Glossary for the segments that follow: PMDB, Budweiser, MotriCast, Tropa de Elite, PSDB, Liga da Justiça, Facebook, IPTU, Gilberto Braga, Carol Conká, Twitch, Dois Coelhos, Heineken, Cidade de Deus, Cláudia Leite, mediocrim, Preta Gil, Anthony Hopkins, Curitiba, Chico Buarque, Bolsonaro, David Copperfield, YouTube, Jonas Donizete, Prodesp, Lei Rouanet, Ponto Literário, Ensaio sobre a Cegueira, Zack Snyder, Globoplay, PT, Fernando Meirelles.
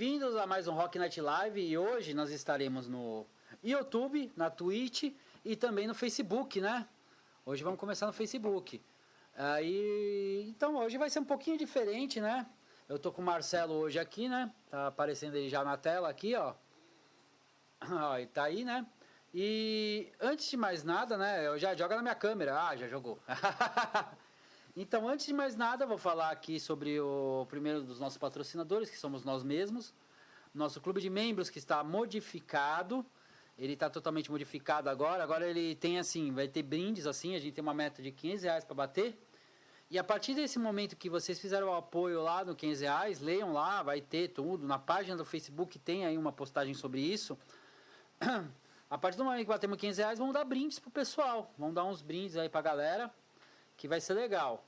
bem-vindos a mais um Rock Night Live, e hoje nós estaremos no YouTube, na Twitch e também no Facebook, né? Hoje vamos começar no Facebook. Então hoje vai ser um pouquinho diferente, né? Eu tô com o Marcelo hoje aqui, né? Tá aparecendo ele já na tela aqui, ó. Ele tá aí, né? E antes de mais nada, né? Eu já jogo na minha câmera. Ah, já jogou. Então, antes de mais nada, vou falar aqui sobre o primeiro dos nossos patrocinadores, que somos nós mesmos. Nosso clube de membros, que está modificado. Ele está totalmente modificado agora. Agora ele tem, assim, vai ter brindes, assim. A gente tem uma meta de R$15 para bater. E a partir desse momento que vocês fizeram o apoio lá no R$15, leiam lá, vai ter tudo. Na página do Facebook tem aí uma postagem sobre isso. A partir do momento que batemos R$15, vamos dar brindes pro pessoal. Vamos dar uns brindes aí pra galera, que vai ser legal.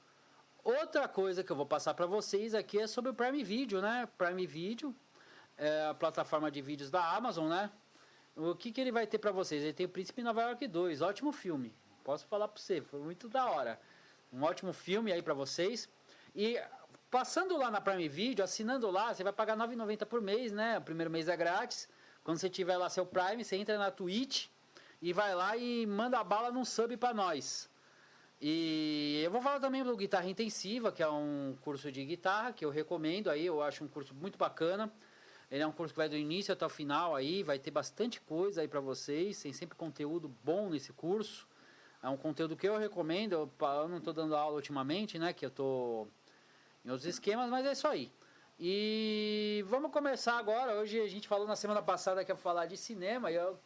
Outra coisa que eu vou passar para vocês aqui é sobre o Prime Video, né? Prime Video é a plataforma de vídeos da Amazon, né? O que ele vai ter para vocês? Ele tem o Príncipe de Nova York 2, ótimo filme. Posso falar para você, foi muito da hora. Um ótimo filme aí para vocês. E passando lá na Prime Video, assinando lá, você vai pagar R$ 9,90 por mês, né? O primeiro mês é grátis. Quando você tiver lá seu Prime, você entra na Twitch e vai lá e manda a bala num sub para nós. E eu vou falar também do Guitarra Intensiva, que é um curso de guitarra que eu recomendo aí, eu acho um curso muito bacana. Ele é um curso que vai do início até o final aí, vai ter bastante coisa aí pra vocês, tem sempre conteúdo bom nesse curso. É um conteúdo que eu recomendo, eu não tô dando aula ultimamente, né, que eu tô em outros esquemas, mas é isso aí. E vamos começar agora, hoje a gente falou na semana passada que ia falar de cinema, e eu,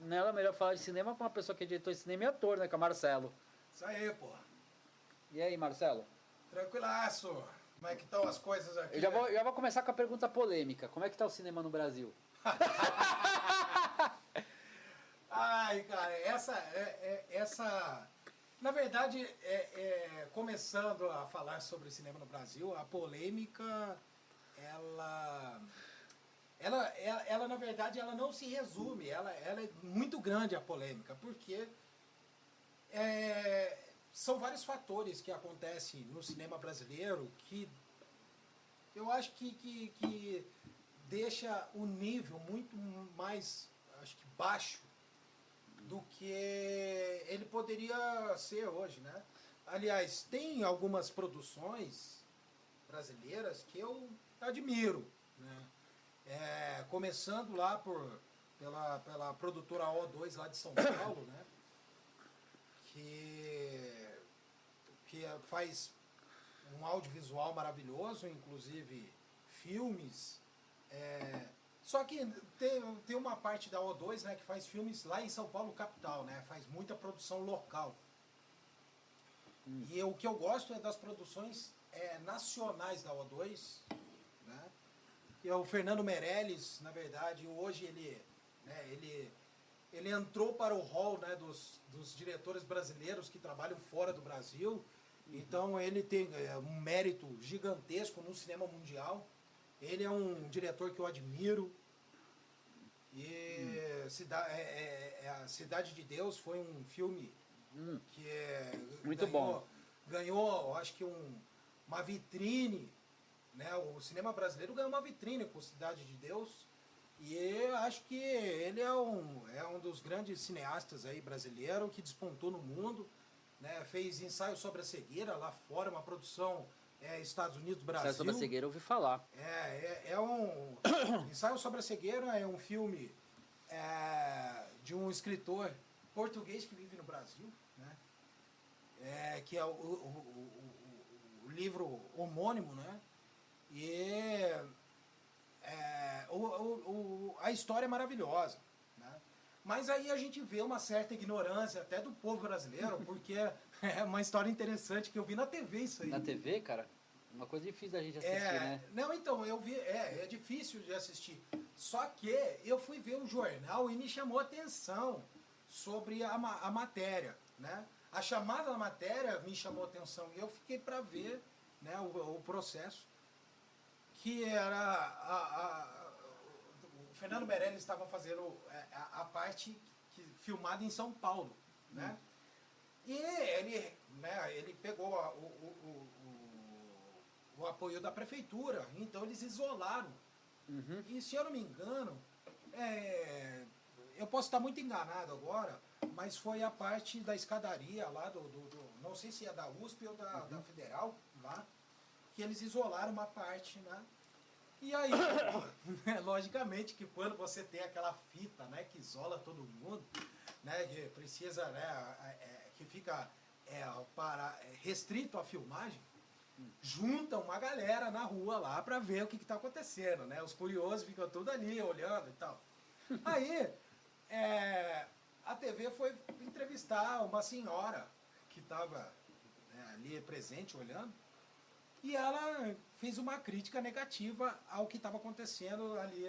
nela é melhor falar de cinema com uma pessoa que é diretor de cinema e ator, né, que é o Marcelo. Isso aí, pô. E aí, Marcelo? Tranquilaço. Como é que estão as coisas aqui? Eu já vou começar com a pergunta polêmica. Como é que tá o cinema no Brasil? Ai, cara, essa... Na verdade, começando a falar sobre cinema no Brasil, a polêmica, ela na verdade, ela não se resume. Ela é muito grande, a polêmica, porque... são vários fatores que acontecem no cinema brasileiro que eu acho que deixa o nível muito mais, acho que baixo do que ele poderia ser hoje, né? Aliás, tem algumas produções brasileiras que eu admiro, né? Começando lá pela produtora O2 lá de São Paulo, né? Que faz um audiovisual maravilhoso, inclusive filmes. Só que tem uma parte da O2, né, que faz filmes lá em São Paulo, capital, né, faz muita produção local. E o que eu gosto é das produções nacionais da O2, né, que é o Fernando Meirelles, na verdade, hoje ele entrou para o hall, né, dos diretores brasileiros que trabalham fora do Brasil. Então ele tem um mérito gigantesco no cinema mundial. Ele é um diretor que eu admiro. E a Cidade de Deus foi um filme que muito bom. Ganhou, acho que uma vitrine, né? O cinema brasileiro ganhou uma vitrine com Cidade de Deus. E eu acho que ele é um dos grandes cineastas aí brasileiro que despontou no mundo, né? Fez Ensaio sobre a Cegueira lá fora, uma produção Estados Unidos, Brasil. Ensaio sobre a Cegueira, eu ouvi falar. Ensaio sobre a Cegueira é um filme de um escritor português que vive no Brasil, né? Que é o livro homônimo, né? E... a história é maravilhosa, né? Mas aí a gente vê uma certa ignorância até do povo brasileiro, porque é uma história interessante que eu vi na TV isso aí. Na TV, cara? Uma coisa difícil da gente assistir, né? Não, então, eu vi, é difícil de assistir. Só que eu fui ver um jornal e me chamou a atenção sobre a matéria, né? A chamada da matéria me chamou a atenção e eu fiquei para ver, né, o processo. Que era o Fernando Meirelles estava fazendo a parte filmada em São Paulo, né? E ele, né, ele pegou o apoio da prefeitura, então eles isolaram Uhum. E se eu não me engano, eu posso estar muito enganado agora, mas foi a parte da escadaria lá do não sei se é da USP ou da, uhum, da Federal, lá, que eles isolaram uma parte, né? E aí, logicamente que quando você tem aquela fita, né, que isola todo mundo, né, que precisa, né, que fica restrito à filmagem, junta uma galera na rua lá para ver o que está acontecendo, né? Os curiosos ficam tudo ali olhando e tal. Aí a TV foi entrevistar uma senhora que estava, né, ali presente olhando. E ela fez uma crítica negativa ao que estava acontecendo ali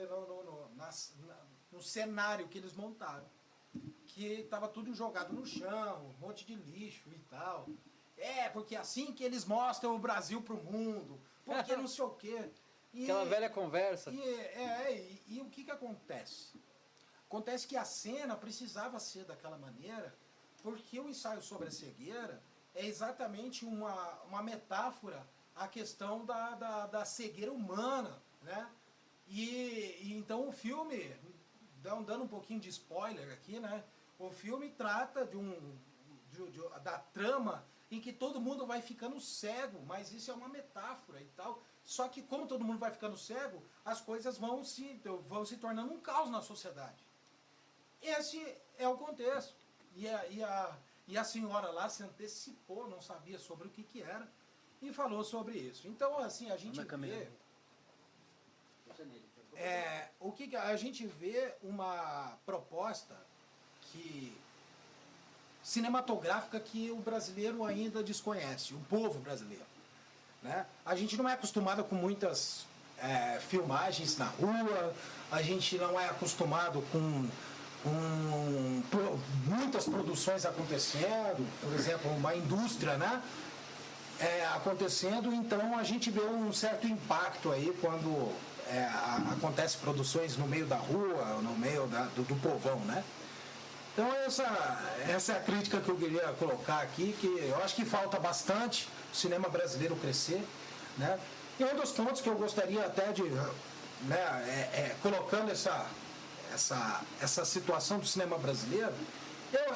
no cenário que eles montaram. Que estava tudo jogado no chão, um monte de lixo e tal. É, porque assim que eles mostram o Brasil pro mundo, porque não sei o quê. E, aquela velha conversa. E o que que acontece? Acontece que a cena precisava ser daquela maneira, porque o ensaio sobre a cegueira é exatamente uma metáfora a questão da cegueira humana, né? E então o filme, dando um pouquinho de spoiler aqui, né? O filme trata da trama em que todo mundo vai ficando cego, mas isso é uma metáfora e tal. Só que como todo mundo vai ficando cego, as coisas vão se tornando um caos na sociedade. Esse é o contexto. E a senhora lá se antecipou, não sabia sobre o que era, e falou sobre isso. Então, assim, a gente vê... a gente vê uma proposta cinematográfica que o brasileiro ainda desconhece, o povo brasileiro, né? A gente não é acostumado com muitas filmagens na rua, a gente não é acostumado com muitas produções acontecendo, por exemplo, uma indústria, né? Acontecendo, então a gente vê um certo impacto aí quando acontece produções no meio da rua, no meio do povão, né? Então essa é a crítica que eu queria colocar aqui, que eu acho que falta bastante o cinema brasileiro crescer, né? E um dos pontos que eu gostaria até de, né, colocando essa situação do cinema brasileiro,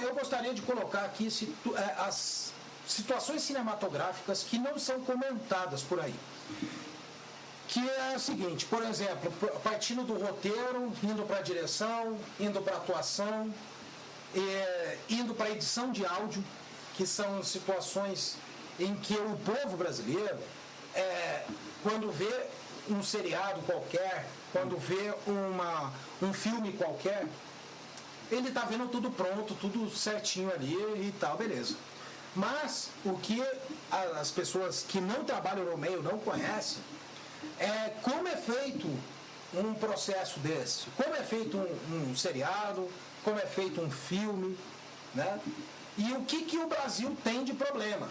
eu gostaria de colocar aqui as situações cinematográficas que não são comentadas por aí. Que é o seguinte, por exemplo, partindo do roteiro, indo para a direção, indo para a atuação, indo para a edição de áudio, que são situações em que o povo brasileiro, quando vê um seriado qualquer, quando vê um filme qualquer, ele está vendo tudo pronto, tudo certinho ali e tal, beleza. Mas o que as pessoas que não trabalham no meio não conhecem é como é feito um processo desse, como é feito um seriado, como é feito um filme, né? E o que o Brasil tem de problema,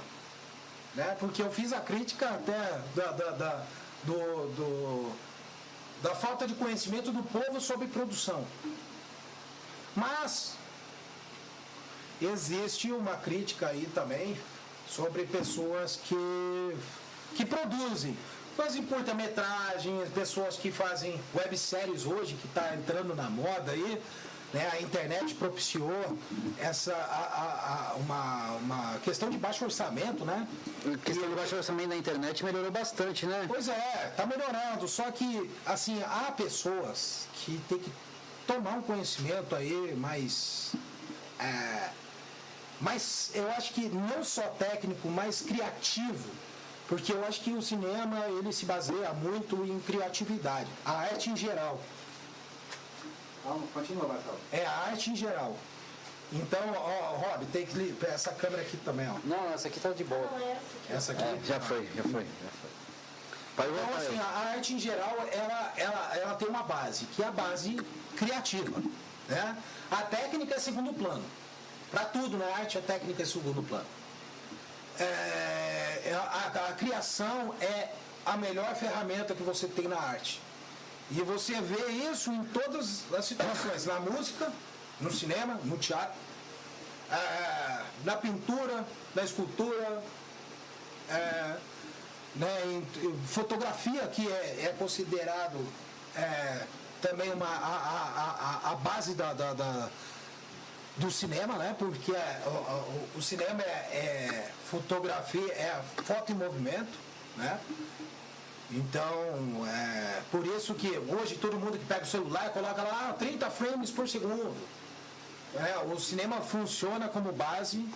né? Porque eu fiz a crítica até da falta de conhecimento do povo sobre produção. Mas existe uma crítica aí também sobre pessoas que produzem, fazem curta-metragem, pessoas que fazem webséries hoje, que está entrando na moda aí, né? A internet propiciou uma questão de baixo orçamento, né? A questão de baixo orçamento na internet melhorou bastante, né? Pois é, está melhorando, só que assim, há pessoas que tem que tomar um conhecimento aí mas eu acho que não só técnico, mas criativo, porque eu acho que o cinema ele se baseia muito em criatividade, a arte em geral. Continua, Marcelo. É a arte em geral. Então, ó, Rob, tem que ligar essa câmera aqui também, ó. Não, essa aqui tá de boa. Essa aqui já foi. Então, assim, a arte em geral ela tem uma base, que é a base criativa, né? A técnica é segundo plano. Para tudo na arte, a técnica é segundo plano. A criação é a melhor ferramenta que você tem na arte. E você vê isso em todas as situações. Na música, no cinema, no teatro, na pintura, na escultura, né, em fotografia, que é considerado também uma, a base do cinema, né? Porque o cinema é fotografia, é foto em movimento, né? Então, por isso que hoje todo mundo que pega o celular coloca lá 30 frames por segundo. O cinema funciona como base,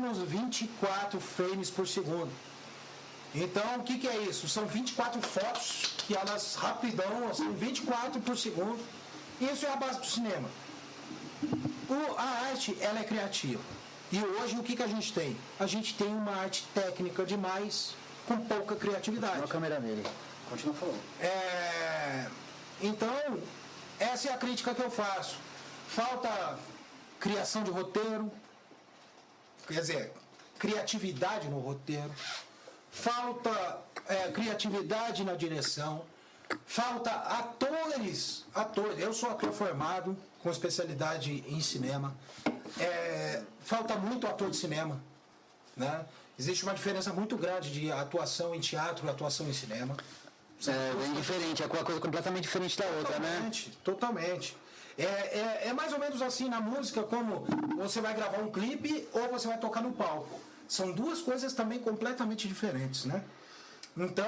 nos 24 frames por segundo. Então, o que, que é isso? São 24 fotos que elas rapidão, são 24 por segundo. Isso é a base do cinema. A arte, ela é criativa. E hoje, o que, que a gente tem? A gente tem uma arte técnica demais, com pouca criatividade. Olha a câmera nele. Continua falando. Então, essa é a crítica que eu faço. Falta criação de roteiro, quer dizer, criatividade no roteiro, falta criatividade na direção, falta atores. Eu sou ator formado, com especialidade em cinema. Falta muito ator de cinema, né? Existe uma diferença muito grande de atuação em teatro e atuação em cinema. Bem diferente, é uma coisa completamente diferente da outra, né? Totalmente. É mais ou menos assim na música, como você vai gravar um clipe ou você vai tocar no palco. São duas coisas também completamente diferentes, né? Então,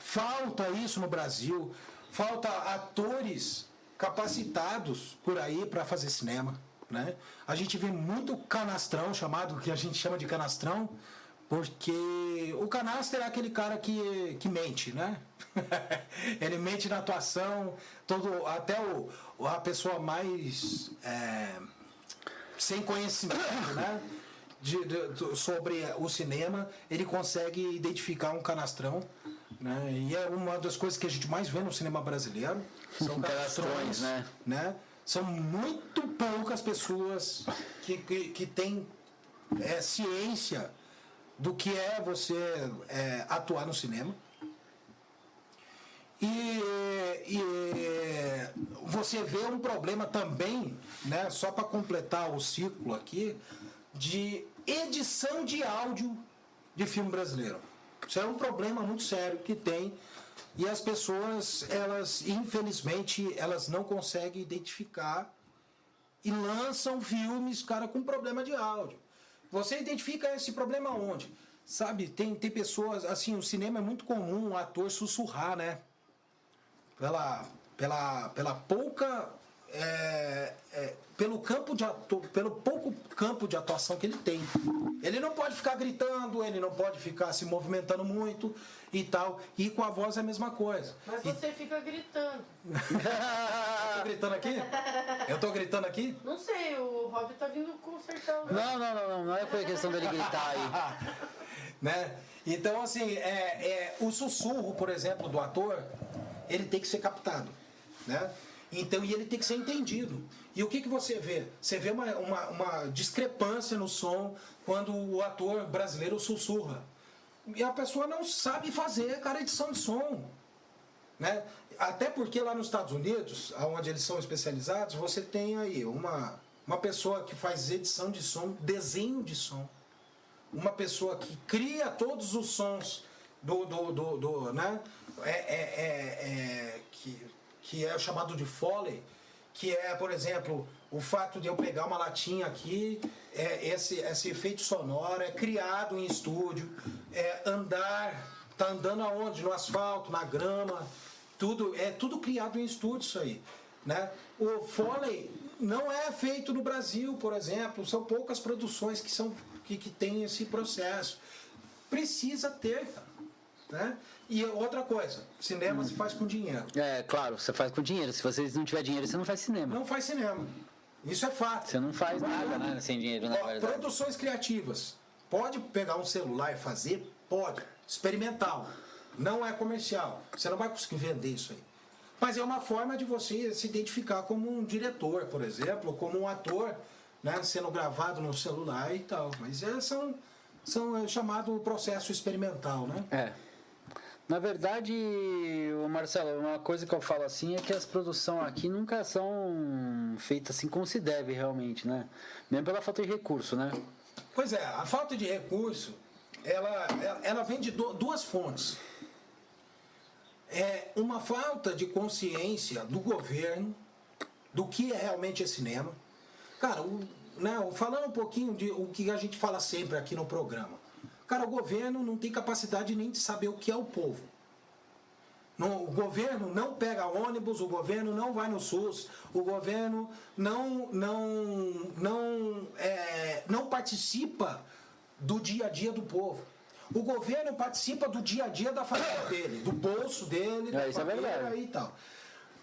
falta isso no Brasil. Falta atores capacitados por aí para fazer cinema, né? A gente vê muito canastrão, chamado que a gente chama de canastrão, porque o canastra é aquele cara que mente, né? Ele mente na atuação, até a pessoa mais sem conhecimento, né? Sobre o cinema, ele consegue identificar um canastrão, né? E é uma das coisas que a gente mais vê no cinema brasileiro. São canastrões, né? São muito poucas pessoas que têm ciência do que é você atuar no cinema. E você vê um problema também, né? Só para completar o ciclo aqui, de edição de áudio de filme brasileiro. Isso é um problema muito sério que tem, e as pessoas, elas infelizmente, elas não conseguem identificar e lançam filmes, cara, com problema de áudio. Você identifica esse problema onde? Sabe, tem pessoas, assim, o cinema é muito comum um ator sussurrar, né? Pela pouca... pelo pouco campo de atuação que ele tem. Ele não pode ficar gritando, ele não pode ficar se movimentando muito e tal. E com a voz é a mesma coisa. Mas você fica gritando. Eu tô gritando aqui? Eu tô gritando aqui? Não sei, o Rob tá vindo consertar. Não é questão dele gritar aí. Né? Então, assim, o sussurro, por exemplo, do ator, ele tem que ser captado, né? Então, e ele tem que ser entendido. E o que você vê? Você vê uma discrepância no som quando o ator brasileiro sussurra. E a pessoa não sabe fazer, cara, edição de som, né? Até porque lá nos Estados Unidos, onde eles são especializados, você tem aí uma pessoa que faz edição de som, desenho de som. Uma pessoa que cria todos os sons né? Que é o chamado de Foley, que é, por exemplo, o fato de eu pegar uma latinha aqui, esse efeito sonoro é criado em estúdio, tá andando aonde? No asfalto, na grama, tudo criado em estúdio isso aí, né? O Foley não é feito no Brasil, por exemplo, são poucas produções que têm esse processo. Precisa ter, né? E outra coisa, cinema se faz com dinheiro. Claro, você faz com dinheiro. Se você não tiver dinheiro, você não faz cinema. Não faz cinema. Isso é fato. Você não faz nada, né, sem dinheiro, na verdade. Produções criativas. Pode pegar um celular e fazer? Pode. Experimental. Não é comercial. Você não vai conseguir vender isso aí. Mas é uma forma de você se identificar como um diretor, por exemplo, como um ator, né, sendo gravado no celular e tal. Mas é chamado processo experimental, né? Na verdade, Marcelo, uma coisa que eu falo assim é que as produções aqui nunca são feitas assim como se deve realmente, né? Mesmo pela falta de recurso, né? Pois é, a falta de recurso, ela vem de duas fontes. é uma falta de consciência do governo do que é realmente esse cinema. Cara, falando um pouquinho de o que a gente fala sempre aqui no programa. Cara, o governo não tem capacidade nem de saber o que é o povo. Não, o governo não pega ônibus, o governo não vai no SUS, o governo não participa do dia a dia do povo. O governo participa do dia a dia da família dele, do bolso dele, da família e tal.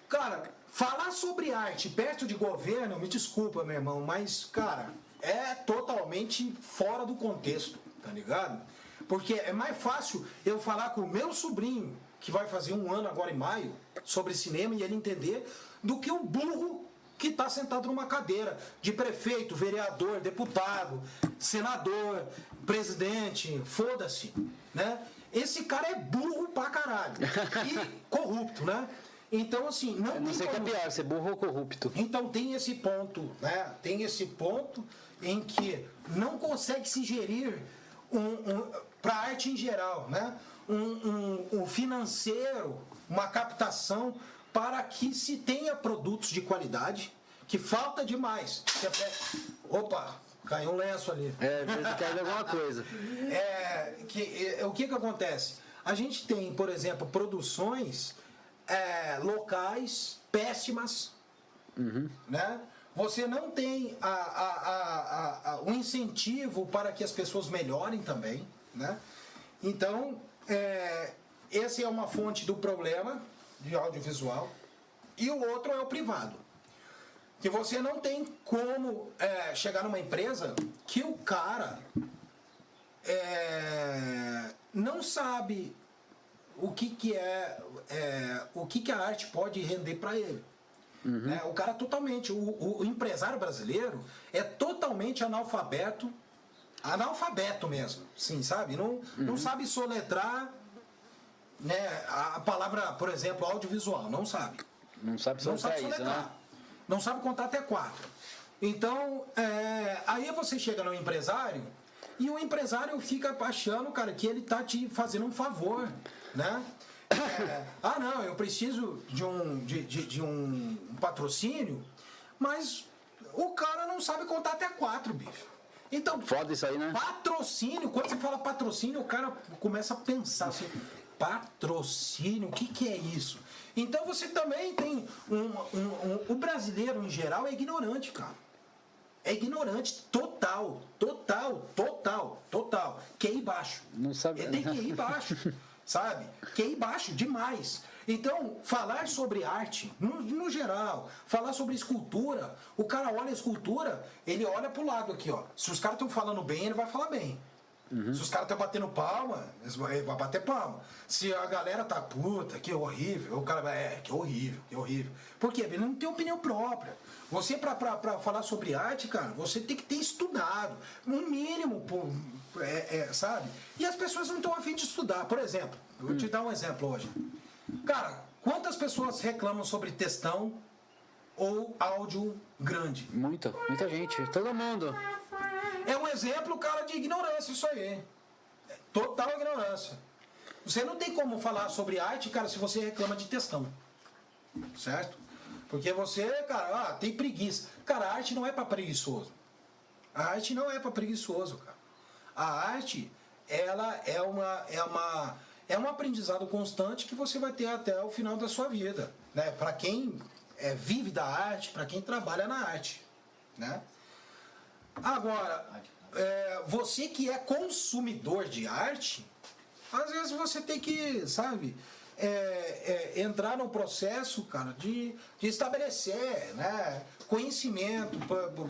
Cara, falar sobre arte perto de governo, me desculpa, meu irmão, mas, cara, é totalmente fora do contexto, tá ligado? Porque é mais fácil eu falar com o meu sobrinho, que vai fazer 1 ano agora em maio, sobre cinema e ele entender, do que o burro que está sentado numa cadeira de prefeito, vereador, deputado, senador, presidente, foda-se, né? Esse cara é burro pra caralho e corrupto, né? Então, assim, não sei o que é pior, ser burro ou corrupto. Então tem esse ponto, né? Tem esse ponto em que não consegue se gerir para a arte em geral, né? Um financeiro, uma captação para que se tenha produtos de qualidade, que falta demais. Opa, caiu um lenço ali. É, caiu alguma coisa. O que acontece? A gente tem, por exemplo, produções locais péssimas, né? Você não tem o incentivo para que as pessoas melhorem também, né? Então, essa é uma fonte do problema de audiovisual. E o outro é o privado. Que você não tem como chegar numa empresa que o cara não sabe o que a arte pode render para ele. Uhum. O cara totalmente... O empresário brasileiro é totalmente analfabeto. Analfabeto mesmo, sim, sabe? Não sabe soletrar, né, a palavra, por exemplo, audiovisual, não sabe. Não sabe soletrar. Né? Não sabe contar até 4. Então, aí você chega no empresário e o empresário fica achando, cara, que ele tá te fazendo um favor, né? Eu preciso de um patrocínio, mas o cara não sabe contar até 4, bicho. Então, foda isso aí, né? Patrocínio, quando você fala patrocínio, o cara começa a pensar assim, patrocínio, o que é isso? Então você também tem o brasileiro em geral é ignorante, cara. É ignorante total. QI baixo. Não sabe. Ele tem QI baixo, sabe? QI baixo demais. Então, falar sobre arte, no geral, falar sobre escultura, o cara olha a escultura, ele olha pro lado aqui, ó. Se os caras estão falando bem, ele vai falar bem. Uhum. Se os caras estão batendo palma, ele vai bater palma. Se a galera tá puta, que horrível, o cara vai, que horrível. Por quê? Ele não tem opinião própria. Você, pra falar sobre arte, cara, você tem que ter estudado, um mínimo, sabe? E as pessoas não estão a fim de estudar. Por exemplo, eu vou te dar um exemplo hoje. Cara, quantas pessoas reclamam sobre textão ou áudio grande? Muita gente, todo mundo. É um exemplo, cara, de ignorância isso aí. Total ignorância. Você não tem como falar sobre arte, cara, se você reclama de textão. Certo? Porque você, cara, tem preguiça. Cara, a arte não é pra preguiçoso. A arte não é pra preguiçoso, cara. A arte, ela é um aprendizado constante que você vai ter até o final da sua vida, né? Para quem vive da arte, para quem trabalha na arte, né? Agora, você que é consumidor de arte, às vezes você tem que, sabe, entrar no processo, cara, de estabelecer, né, conhecimento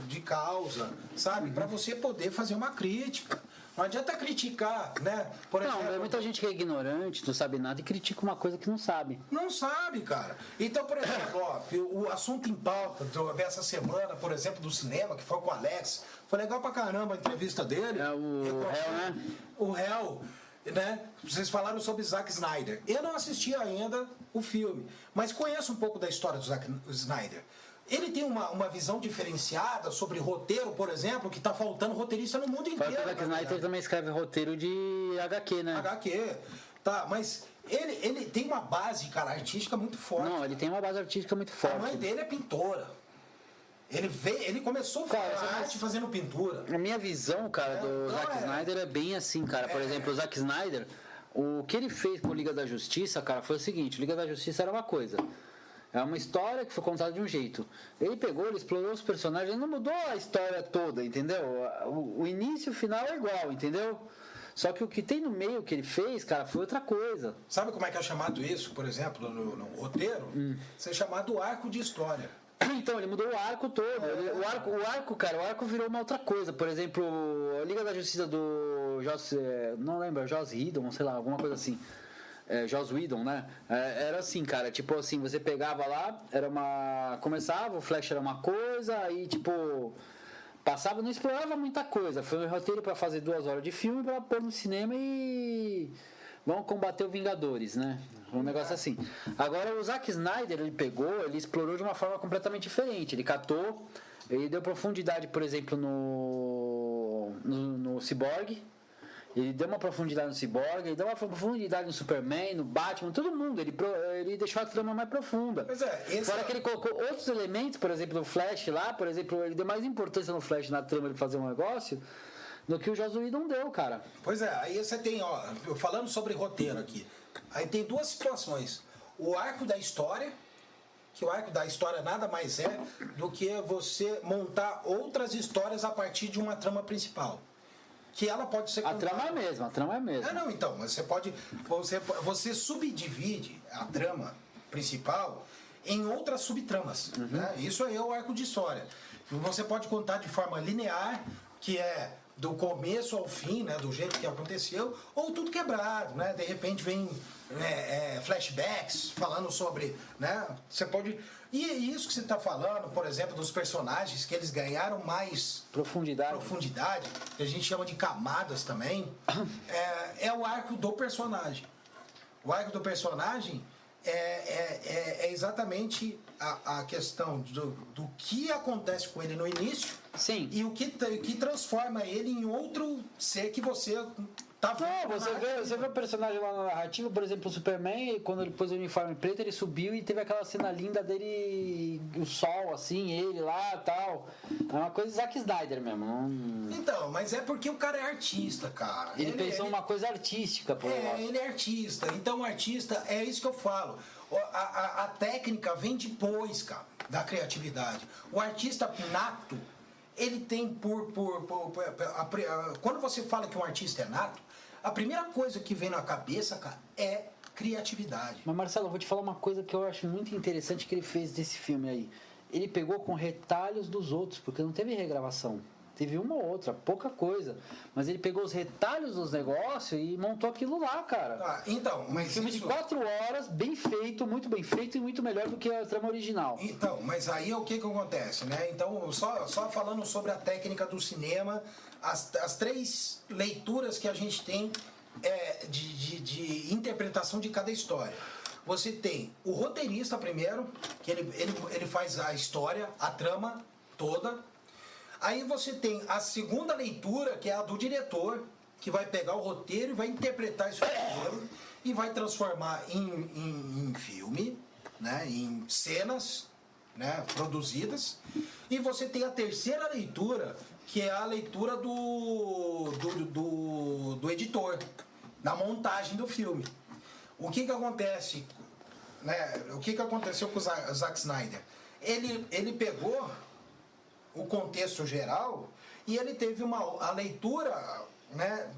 de causa, sabe, para você poder fazer uma crítica. Não adianta criticar, né? Por exemplo, não, muita gente que é ignorante, não sabe nada e critica uma coisa que não sabe. Não sabe, cara. Então, por exemplo, o assunto em pauta dessa semana, por exemplo, do cinema, que foi com o Alex, foi legal pra caramba a entrevista dele. O réu, né? Vocês falaram sobre Zack Snyder. Eu não assisti ainda o filme, mas conheço um pouco da história do Zack Snyder. Ele tem uma visão diferenciada sobre roteiro, por exemplo, que tá faltando roteirista no mundo inteiro. O Zack Snyder também escreve roteiro de HQ, né? HQ. Tá, mas ele tem uma base, cara, artística muito forte. Não, ele tem uma base artística muito forte. A mãe dele é pintora. Ele começou a arte fazendo pintura. A minha visão, cara, do Zack Snyder é bem assim, cara. Por exemplo, o Zack Snyder, o que ele fez com Liga da Justiça, cara, foi o seguinte. Liga da Justiça era uma coisa. É uma história que foi contada de um jeito. Ele pegou, ele explorou os personagens, ele não mudou a história toda, entendeu? O início e o final é igual, entendeu? Só que o que tem no meio que ele fez, cara, foi outra coisa. Sabe como é que é chamado isso, por exemplo, no roteiro? Isso é chamado arco de história. Então, ele mudou o arco todo. O arco virou uma outra coisa. Por exemplo, a Liga da Justiça do Joss... Não lembro, Joss Whedon, sei lá, alguma coisa assim. Joss Whedon, né? Era assim, cara, tipo assim, você pegava lá, era uma... Começava, o Flash era uma coisa, aí tipo... Passava, não explorava muita coisa. Foi um roteiro pra fazer 2 horas de filme pra pôr no cinema e... Vamos combater os Vingadores, né? Um negócio assim. Agora, o Zack Snyder, ele pegou, ele explorou de uma forma completamente diferente. Ele catou, ele deu profundidade, por exemplo, no Cyborg. Ele deu uma profundidade no Cyborg, ele deu uma profundidade no Superman, no Batman, todo mundo. Ele deixou a trama mais profunda. Pois é, fora que ele colocou outros elementos, por exemplo, no Flash lá, por exemplo, ele deu mais importância no Flash na trama de fazer um negócio do que o Joss Whedon deu, cara. Pois é, aí você tem, ó, falando sobre roteiro aqui, aí tem duas situações. O arco da história, que o arco da história nada mais é do que você montar outras histórias a partir de uma trama principal. Que ela pode ser contada. A trama é a mesma. Ah, não, então, mas você subdivide a trama principal em outras subtramas. Uhum. Né? Isso aí é o arco de história. Você pode contar de forma linear, que é do começo ao fim, né, do jeito que aconteceu, ou tudo quebrado, né? De repente vem flashbacks falando sobre, né? Você pode... E isso que você está falando, por exemplo, dos personagens que eles ganharam mais profundidade, que a gente chama de camadas também, é o arco do personagem. O arco do personagem é exatamente a questão do que acontece com ele no início. Sim. E o que transforma ele em outro ser que você tá vendo. Não, você vê o personagem lá na narrativa, por exemplo, o Superman, quando ele pôs o uniforme preto, ele subiu e teve aquela cena linda dele, o sol, assim, ele lá e tal. É uma coisa de Zack Snyder mesmo. Então, mas é porque o cara é artista, cara. Ele pensou uma coisa artística, por exemplo. Ele é artista. Então, artista, é isso que eu falo. A técnica vem depois, cara, da criatividade. O artista nato, ele tem quando você fala que um artista é nato, a primeira coisa que vem na cabeça, cara, é criatividade. Mas, Marcelo, eu vou te falar uma coisa que eu acho muito interessante que ele fez desse filme aí. Ele pegou com retalhos dos outros, porque não teve regravação. Teve uma ou outra, pouca coisa. Mas ele pegou os retalhos dos negócios e montou aquilo lá, cara. Ah, então, mas um filme de 4 horas, bem feito, muito bem feito e muito melhor do que a trama original. Então, mas aí o que acontece, né? Então, só falando sobre a técnica do cinema, as 3 leituras que a gente tem de interpretação de cada história. Você tem o roteirista primeiro, que ele faz a história, a trama toda. Aí você tem a segunda leitura, que é a do diretor, que vai pegar o roteiro e vai interpretar esse roteiro e vai transformar em filme, né? Em cenas, né? Produzidas. E você tem a terceira leitura, que é a leitura do editor, na montagem do filme. O que acontece, né? O que aconteceu com o Zack Snyder? Ele pegou o contexto geral e ele teve a leitura, né,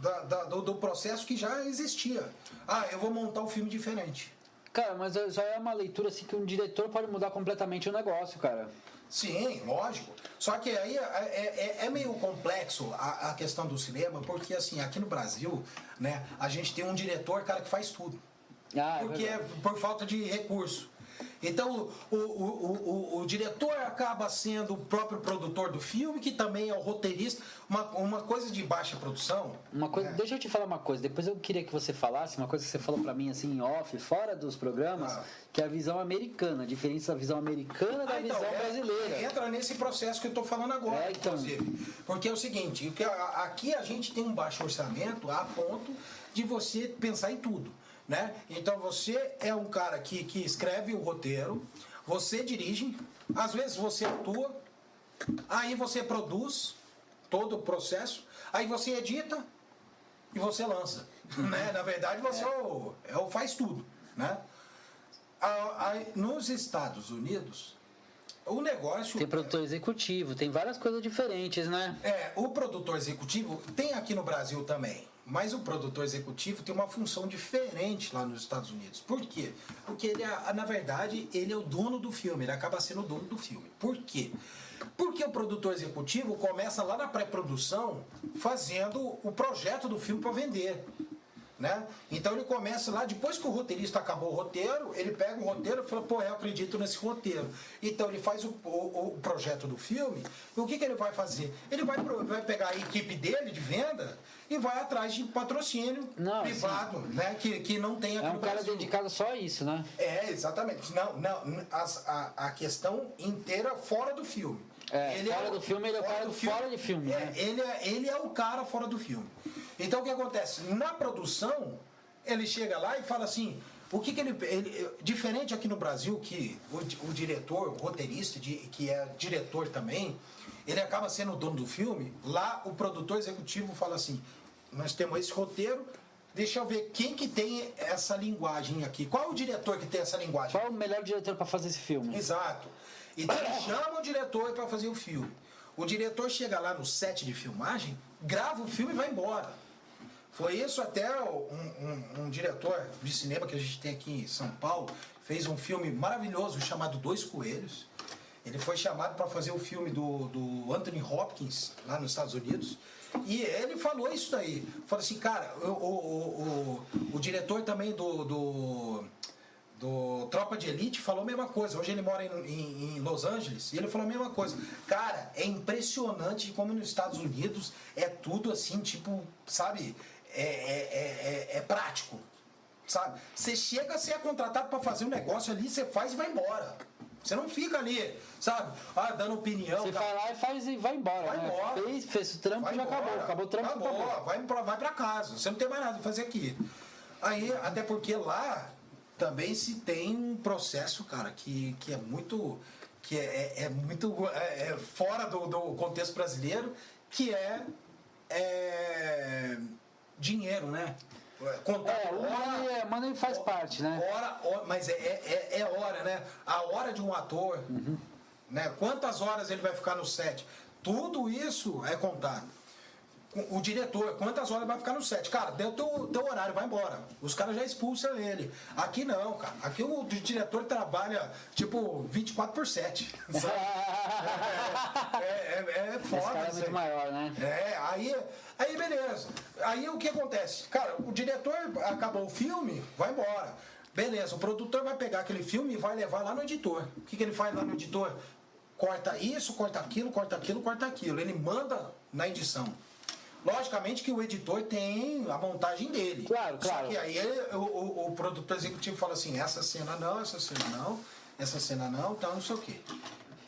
do processo que já existia. Ah, eu vou montar um filme diferente. Cara, mas já é uma leitura assim que um diretor pode mudar completamente o negócio, cara. Sim, lógico. Só que aí é meio complexo a questão do cinema, porque assim, aqui no Brasil, né, a gente tem um diretor, cara, que faz tudo. Ah, porque é por falta de recurso. Então o diretor acaba sendo o próprio produtor do filme, que também é o roteirista. Uma coisa de baixa produção. Uma coisa, deixa eu te falar uma coisa. Depois eu queria que você falasse uma coisa que você falou pra mim assim em off, fora dos programas, que é a visão americana, a diferença da visão americana da visão brasileira. Entra nesse processo que eu tô falando agora, então. Inclusive. Porque é o seguinte, aqui a gente tem um baixo orçamento a ponto de você pensar em tudo. né? Então você é um cara que escreve o roteiro, você dirige, às vezes você atua, aí você produz todo o processo, aí você edita e você lança, né? Na verdade você é o faz tudo, né? Nos Estados Unidos, o negócio... Tem produtor executivo, tem várias coisas diferentes, né? É, o produtor executivo tem aqui no Brasil também, mas o produtor executivo tem uma função diferente lá nos Estados Unidos. Por quê? Porque ele, na verdade, ele é o dono do filme, ele acaba sendo o dono do filme. Por quê? Porque o produtor executivo começa lá na pré-produção fazendo o projeto do filme para vender, né? Então ele começa lá, depois que o roteirista acabou o roteiro, ele pega o roteiro e fala, pô, eu acredito nesse roteiro. Então ele faz o projeto do filme. O que ele vai fazer? Ele vai pegar a equipe dele de venda e vai atrás de patrocínio privado, né? Que não tem aqui no Brasil. É um cara dedicado só a isso, né? É, exatamente. A questão inteira fora do filme. É, ele fora do filme, ele é o cara fora de filme. É, né? ele é o cara fora do filme. Então o que acontece? Na produção, ele chega lá e fala assim, o que ele diferente aqui no Brasil, que o diretor, o roteirista, que é diretor também, ele acaba sendo o dono do filme, lá o produtor executivo fala assim, nós temos esse roteiro, deixa eu ver quem que tem essa linguagem aqui. Qual é o diretor que tem essa linguagem? Qual é o melhor diretor para fazer esse filme? Exato. Então ele chama o diretor para fazer o filme. O diretor chega lá no set de filmagem, grava o filme e vai embora. Foi isso até um diretor de cinema que a gente tem aqui em São Paulo, fez um filme maravilhoso chamado Dois Coelhos. Ele foi chamado para fazer o filme do Anthony Hopkins, lá nos Estados Unidos. E ele falou isso daí. Falou assim, cara, o diretor também do Tropa de Elite falou a mesma coisa. Hoje ele mora em Los Angeles e ele falou a mesma coisa. Cara, é impressionante como nos Estados Unidos é tudo assim, tipo, sabe? É prático, sabe? Você chega, você é contratado para fazer um negócio ali, você faz e vai embora. Você não fica ali, sabe? Ah, dando opinião. Você vai lá e faz e vai embora. Vai embora. Fez o trampo e já acabou. Acabou o trampo. Acabou. Vai pra casa. Você não tem mais nada pra fazer aqui. Aí, até porque lá... Também se tem um processo, cara, que é muito, fora do contexto brasileiro, que é dinheiro, né? Contar money faz parte, né? Hora, mas é hora, né? A hora de um ator, né? Quantas horas ele vai ficar no set? Tudo isso é contado. O diretor, quantas horas vai ficar no set? Cara, deu teu horário, vai embora. Os caras já expulsam ele. Aqui não, cara. Aqui o diretor trabalha, tipo, 24/7. Sabe? É foda. Esse cara é muito maior, né? É, aí beleza. Aí o que acontece? Cara, o diretor acabou o filme, vai embora. Beleza, o produtor vai pegar aquele filme e vai levar lá no editor. O que ele faz lá no editor? Corta isso, corta aquilo, corta aquilo, corta aquilo. Ele manda na edição. Logicamente que o editor tem a montagem dele. Claro, claro. Só que aí o produtor executivo fala assim, essa cena não, tá, não sei o quê.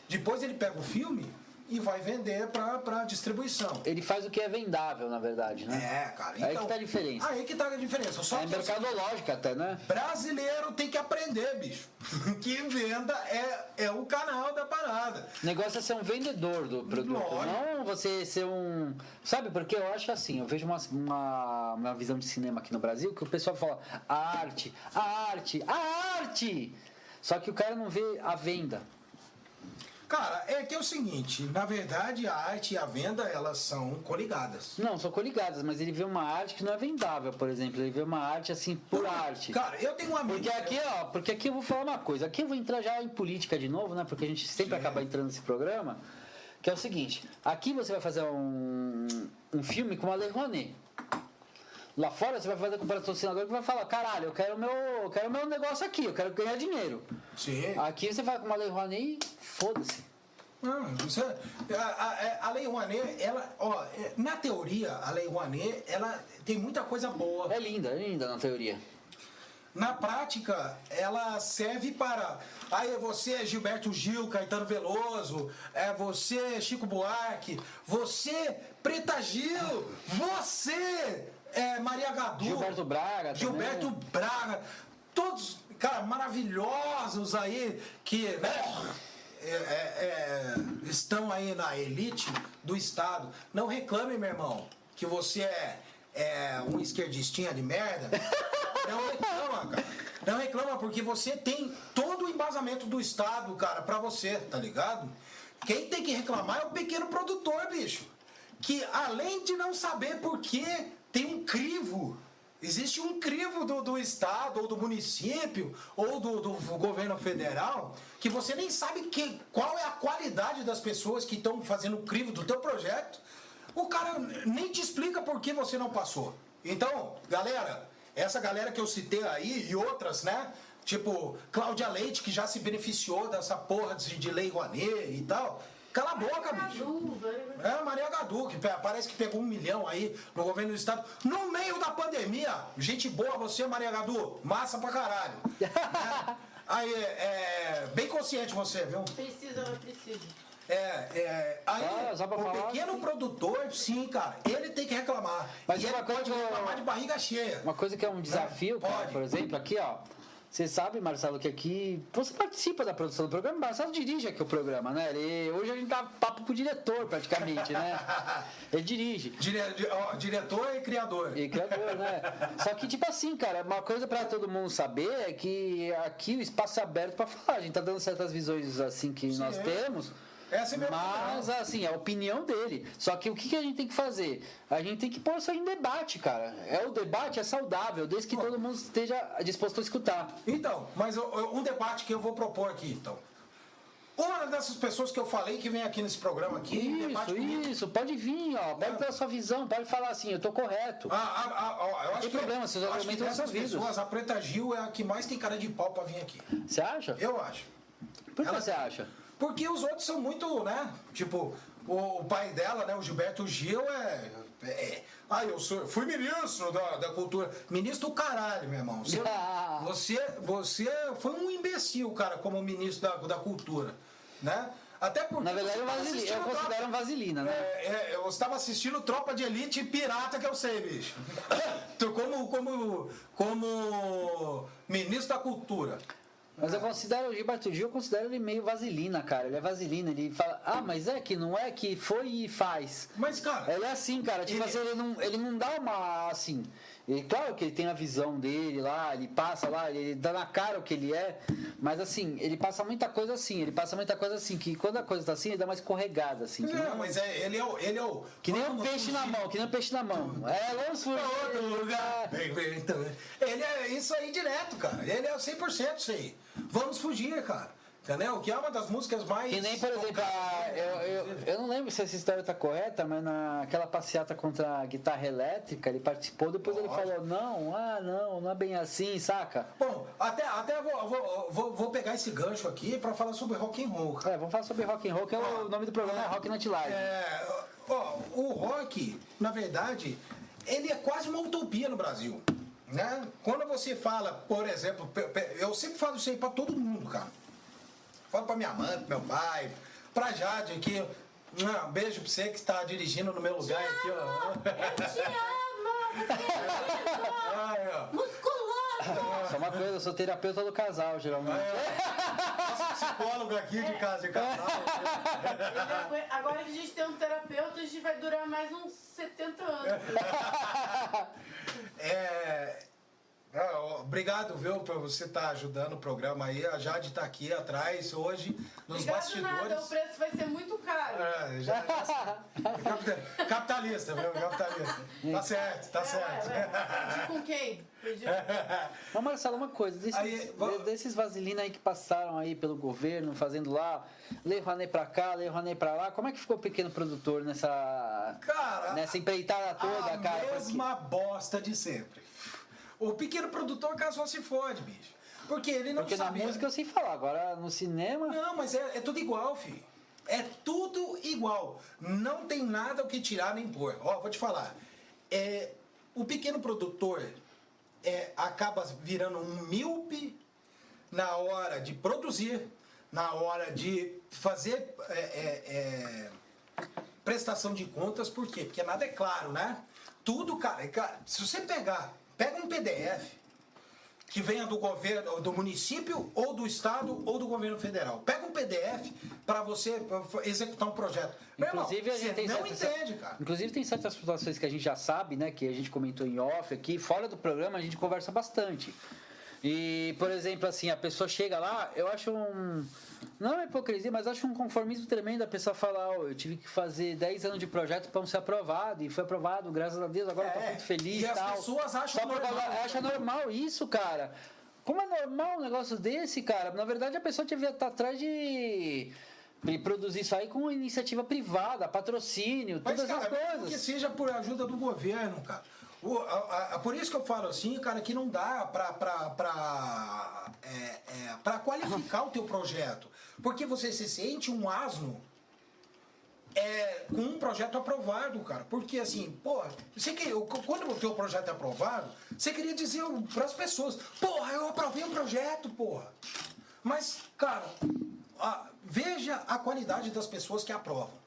Depois ele pega o filme e vai vender pra distribuição. Ele faz o que é vendável, na verdade, né? É, cara. Então, aí que tá a diferença. Aí que tá a diferença. Só é mercadológica até, né? Brasileiro tem que aprender, bicho. Que venda é o canal da parada. O negócio é ser um vendedor do produto. Lógico. Não você ser um... Sabe, porque eu acho assim, eu vejo uma visão de cinema aqui no Brasil que o pessoal fala, a arte! Só que o cara não vê a venda. Cara, é que é o seguinte, na verdade a arte e a venda, elas são coligadas. Não, são coligadas, mas ele vê uma arte que não é vendável, por exemplo. Ele vê uma arte assim, arte. Cara, eu tenho um amigo... Porque aqui eu vou falar uma coisa. Aqui eu vou entrar já em política de novo, né? Porque a gente sempre acaba entrando nesse programa. Que é o seguinte, aqui você vai fazer um filme com a Lei Rouanet. Lá fora você vai fazer com o patrocinador que vai falar, caralho, eu quero meu negócio aqui, eu quero ganhar dinheiro. Sim. Aqui você vai com uma Lei Rouanet e foda-se. A Lei Rouanet, ela, ó, na teoria, a Lei Rouanet, ela tem muita coisa boa. É linda na teoria. Na prática, ela serve para... Aí você é Gilberto Gil, Caetano Veloso, é você é Chico Buarque, você Preta Gil, você... Maria Gadú, Gilberto Braga, todos, cara, maravilhosos aí que estão aí na elite do Estado. Não reclame, meu irmão, que você é um esquerdistinha de merda. Não reclama, cara. Não reclama, porque você tem todo o embasamento do Estado, cara, pra você, tá ligado? Quem tem que reclamar é o pequeno produtor, bicho. Que além de não saber por que tem um crivo, existe um crivo do Estado, ou do município, ou do governo federal, que você nem sabe qual é a qualidade das pessoas que estão fazendo o crivo do teu projeto. O cara nem te explica por que você não passou. Então, galera, essa galera que eu citei aí e outras, né? Tipo, Cláudia Leite, que já se beneficiou dessa porra de Lei Rouanet e tal. Cala a boca, bicho. Maria Gadú, que parece que pegou 1 milhão aí no governo do Estado. No meio da pandemia. Gente boa você, Maria Gadú. Massa pra caralho. Né? Aí, bem consciente você, viu? Precisa. Aí, o pequeno produtor, sim, cara, ele tem que reclamar. Mas e ele pode reclamar de barriga cheia. Uma coisa que é um desafio, cara, por exemplo, aqui, ó. Você sabe, Marcelo, que aqui você participa da produção do programa, Marcelo dirige aqui o programa, né? E hoje a gente dá papo pro diretor, praticamente, né? Ele dirige. Diretor e criador. E criador, né? Só que, tipo assim, cara, uma coisa pra todo mundo saber é que aqui o espaço é aberto pra falar. A gente tá dando certas visões, assim, que nós temos. Essa é minha opinião. Assim, a opinião dele. Só que o que a gente tem que fazer? A gente tem que pôr isso aí em debate, cara. O debate é saudável, desde que todo mundo esteja disposto a escutar. Então, mas um debate que eu vou propor aqui, então. Uma dessas pessoas que eu falei que vem aqui nesse programa aqui. Isso, pode vir, ó. Pode dar a sua visão, pode falar assim, eu tô correto. Eu acho que não tem problema, seus argumentos não são ouvidos. A Preta Gil é a que mais tem cara de pau pra vir aqui. Você acha? Eu acho. Por que você acha? Porque os outros são muito, né? Tipo, o pai dela, né? O Gilberto Gil eu fui ministro da cultura. Ministro do caralho, meu irmão. Você foi um imbecil, cara, como ministro da cultura, né? Até porque... Na verdade, eu considero uma vaselina, né? Eu estava assistindo Tropa de Elite pirata, que eu sei, bicho. como ministro da cultura. Mas eu considero o Gilberto Gil, eu considero ele meio vaselina, cara. Ele é vaselina, ele fala, mas é que não é que foi e faz. Mas, cara... Ele é assim, cara, tipo assim, ele não dá uma, assim... Claro que ele tem a visão dele lá, ele passa lá, ele dá na cara o que ele é, mas assim, ele passa muita coisa assim, que quando a coisa tá assim, ele dá uma escorregada, assim. Ele é o... Que nem um peixe na mão, Vamos fugir pra outro lugar. Ele é isso aí direto, cara. Ele é 100% isso aí. Vamos fugir, cara. Entendeu? Que é uma das músicas mais... Que nem, por exemplo, eu não lembro se essa história tá correta, mas naquela passeata contra a guitarra elétrica, ele participou, depois ele falou, não é bem assim, saca? Bom, até vou pegar esse gancho aqui pra falar sobre rock and roll. Vamos falar sobre rock and roll, que o nome do programa é Rock Night Live. O rock, na verdade, ele é quase uma utopia no Brasil, né? Quando você fala, por exemplo, eu sempre falo isso aí pra todo mundo, cara. Falo pra minha mãe, pro meu pai, pra Jade aqui. Um beijo pra você que está dirigindo no meu lugar aqui, ó. Eu te amo! Musculoso! Só uma coisa, eu sou terapeuta do casal, geralmente. Nossa psicóloga aqui de casa de casal. Agora que a gente tem um terapeuta, a gente vai durar mais uns 70 anos. Obrigado, viu, por você estar ajudando o programa aí. A Jade está aqui atrás hoje, nos bastidores. Nada, o preço vai ser muito caro. Capitalista, viu? Capitalista. Tá certo. Pedir com quem? Mas, Marcelo, uma coisa, desses vaselina aí que passaram aí pelo governo, fazendo lá, Lei Rouanet pra cá, Lei Rouanet pra lá, como é que ficou o pequeno produtor nessa empreitada toda, cara? A mesma bosta de sempre. O pequeno produtor só se fode, bicho. Porque ele não sabe. Porque na música eu sei falar, agora no cinema... Não, mas é tudo igual, filho. É tudo igual. Não tem nada o que tirar nem pôr. Ó, vou te falar. O pequeno produtor acaba virando um míope na hora de produzir, na hora de fazer... prestação de contas, por quê? Porque nada é claro, né? Tudo, cara, se você pega um PDF que venha do governo, do município, ou do estado, ou do governo federal. Pega um PDF para você executar um projeto. Inclusive, meu irmão, a gente tem entende, cara. Inclusive, tem certas situações que a gente já sabe, né? Que a gente comentou em off aqui. Fora do programa, a gente conversa bastante. E, por exemplo, assim, a pessoa chega lá, eu acho um... Não é uma hipocrisia, mas acho um conformismo tremendo a pessoa falar, ó, eu tive que fazer 10 anos de projeto para não ser aprovado, e foi aprovado, graças a Deus, agora eu tô muito feliz e tal. E as pessoas acham normal. Acha normal isso, cara. Como é normal um negócio desse, cara? Na verdade, a pessoa devia estar atrás de... E produzir isso aí com iniciativa privada, patrocínio, mas, todas, cara, essas coisas. Que seja por ajuda do governo, cara. Por isso que eu falo assim, cara, que não dá pra qualificar o teu projeto. Porque você se sente um asno com um projeto aprovado, cara. Porque assim, porra, quando o teu projeto é aprovado, você queria dizer pras pessoas, porra, eu aprovei um projeto, porra. Mas, cara... veja a qualidade das pessoas que aprovam.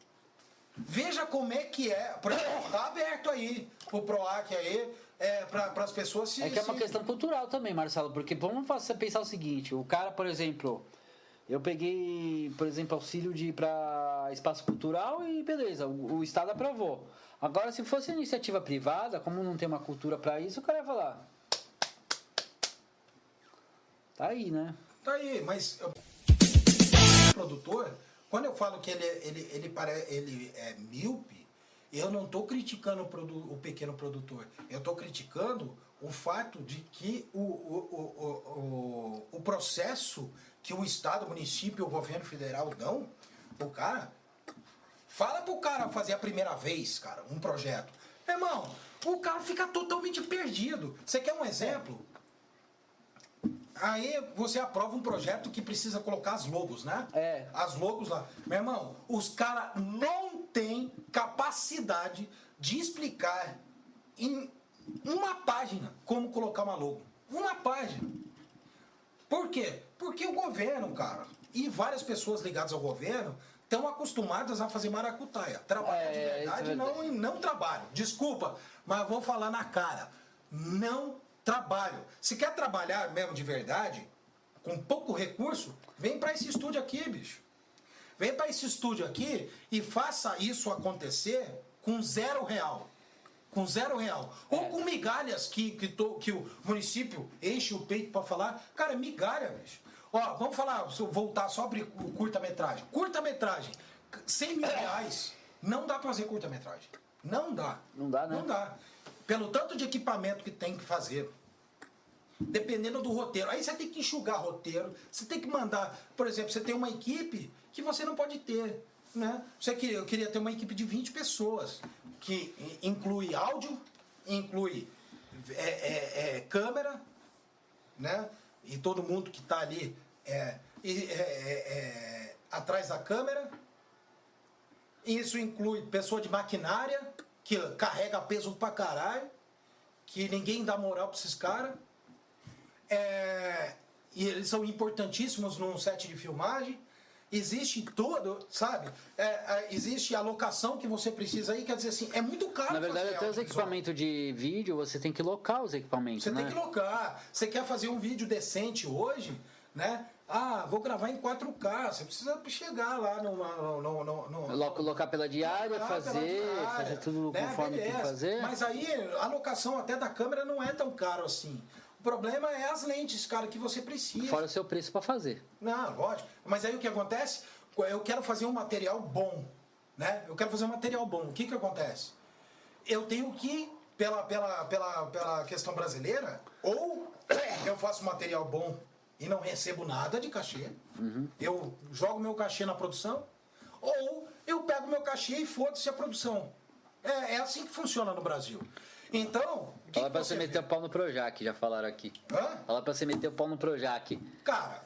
Veja como é que é. Por exemplo, tá aberto aí o PROAC aí, para as pessoas se... É que é uma questão cultural também, Marcelo, porque vamos pensar o seguinte, o cara, por exemplo, eu peguei, por exemplo, auxílio para espaço cultural e beleza, o Estado aprovou. Agora, se fosse iniciativa privada, como não tem uma cultura para isso, o cara ia falar... Tá aí, né? Tá aí, mas... produtor, quando eu falo que ele é míope, eu não estou criticando o pequeno produtor, eu estou criticando o fato de que o processo que o Estado, o município, o governo federal dão pro cara, fala pro cara fazer a primeira vez, cara, um projeto. Meu irmão, o cara fica totalmente perdido. Você quer um exemplo? Aí você aprova um projeto que precisa colocar as logos, né? É. As logos lá. Meu irmão, os caras não têm capacidade de explicar em uma página como colocar uma logo. Uma página. Por quê? Porque o governo, cara, e várias pessoas ligadas ao governo estão acostumadas a fazer maracutaia. Trabalhar de verdade é não trabalham. Desculpa, mas vou falar na cara. Não trabalho. Se quer trabalhar mesmo de verdade, com pouco recurso, vem para esse estúdio aqui, bicho. Vem para esse estúdio aqui e faça isso acontecer com R$0. Com R$0. Ou com migalhas que o município enche o peito para falar. Cara, migalha, bicho. Ó, vamos falar, se eu voltar só para o curta-metragem. Curta-metragem, R$100 mil, não dá para fazer curta-metragem. Não dá. Não dá, né? Não dá. Pelo tanto de equipamento que tem que fazer. Dependendo do roteiro. Aí você tem que enxugar roteiro. Você tem que mandar... Por exemplo, você tem uma equipe que você não pode ter. Né? Eu queria ter uma equipe de 20 pessoas. Que inclui áudio, inclui câmera, né? E todo mundo que está ali atrás da câmera. Isso inclui pessoa de maquinária... que carrega peso pra caralho, que ninguém dá moral pra esses caras, e eles são importantíssimos num set de filmagem, existe todo, sabe? Existe a locação que você precisa aí, quer dizer assim, é muito caro. Na verdade, até os equipamentos de vídeo, você tem que locar os equipamentos, né? Você tem que locar, você quer fazer um vídeo decente hoje, né? Ah, vou gravar em 4K. Você precisa chegar lá no locar pela diária, fazer tudo, né, conforme tem que fazer. Mas aí a locação até da câmera não é tão caro assim. O problema é as lentes, cara, que você precisa. Fora o seu preço para fazer. Não, lógico. Mas aí o que acontece? Eu quero fazer um material bom, né? Eu quero fazer um material bom. O que acontece? Eu tenho que, pela questão brasileira, ou eu faço material bom e não recebo nada de cachê, eu jogo meu cachê na produção, ou eu pego meu cachê e foda-se a produção. É assim que funciona no Brasil. Então... Fala pra você meter o pau no Projac, já falaram aqui. Hã? Fala pra você meter o pau no Projac. Cara,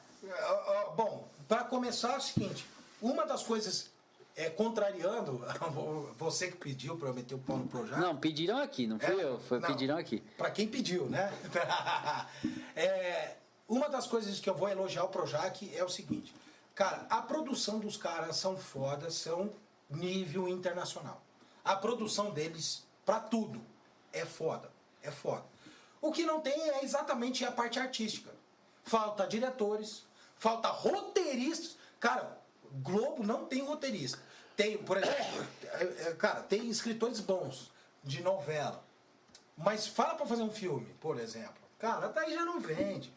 bom, pra começar é o seguinte, uma das coisas, contrariando, você que pediu pra eu meter o pau no Projac... Não, pediram aqui, não fui eu, pediram aqui. Pra quem pediu, né? Uma das coisas que eu vou elogiar o Projac é o seguinte. Cara, a produção dos caras são foda, são nível internacional. A produção deles, pra tudo, é foda, é foda. O que não tem é exatamente a parte artística. Falta diretores, falta roteiristas. Cara, Globo não tem roteirista. Tem, por exemplo, cara, tem escritores bons de novela. Mas fala pra fazer um filme, por exemplo. Cara, daí já não vende.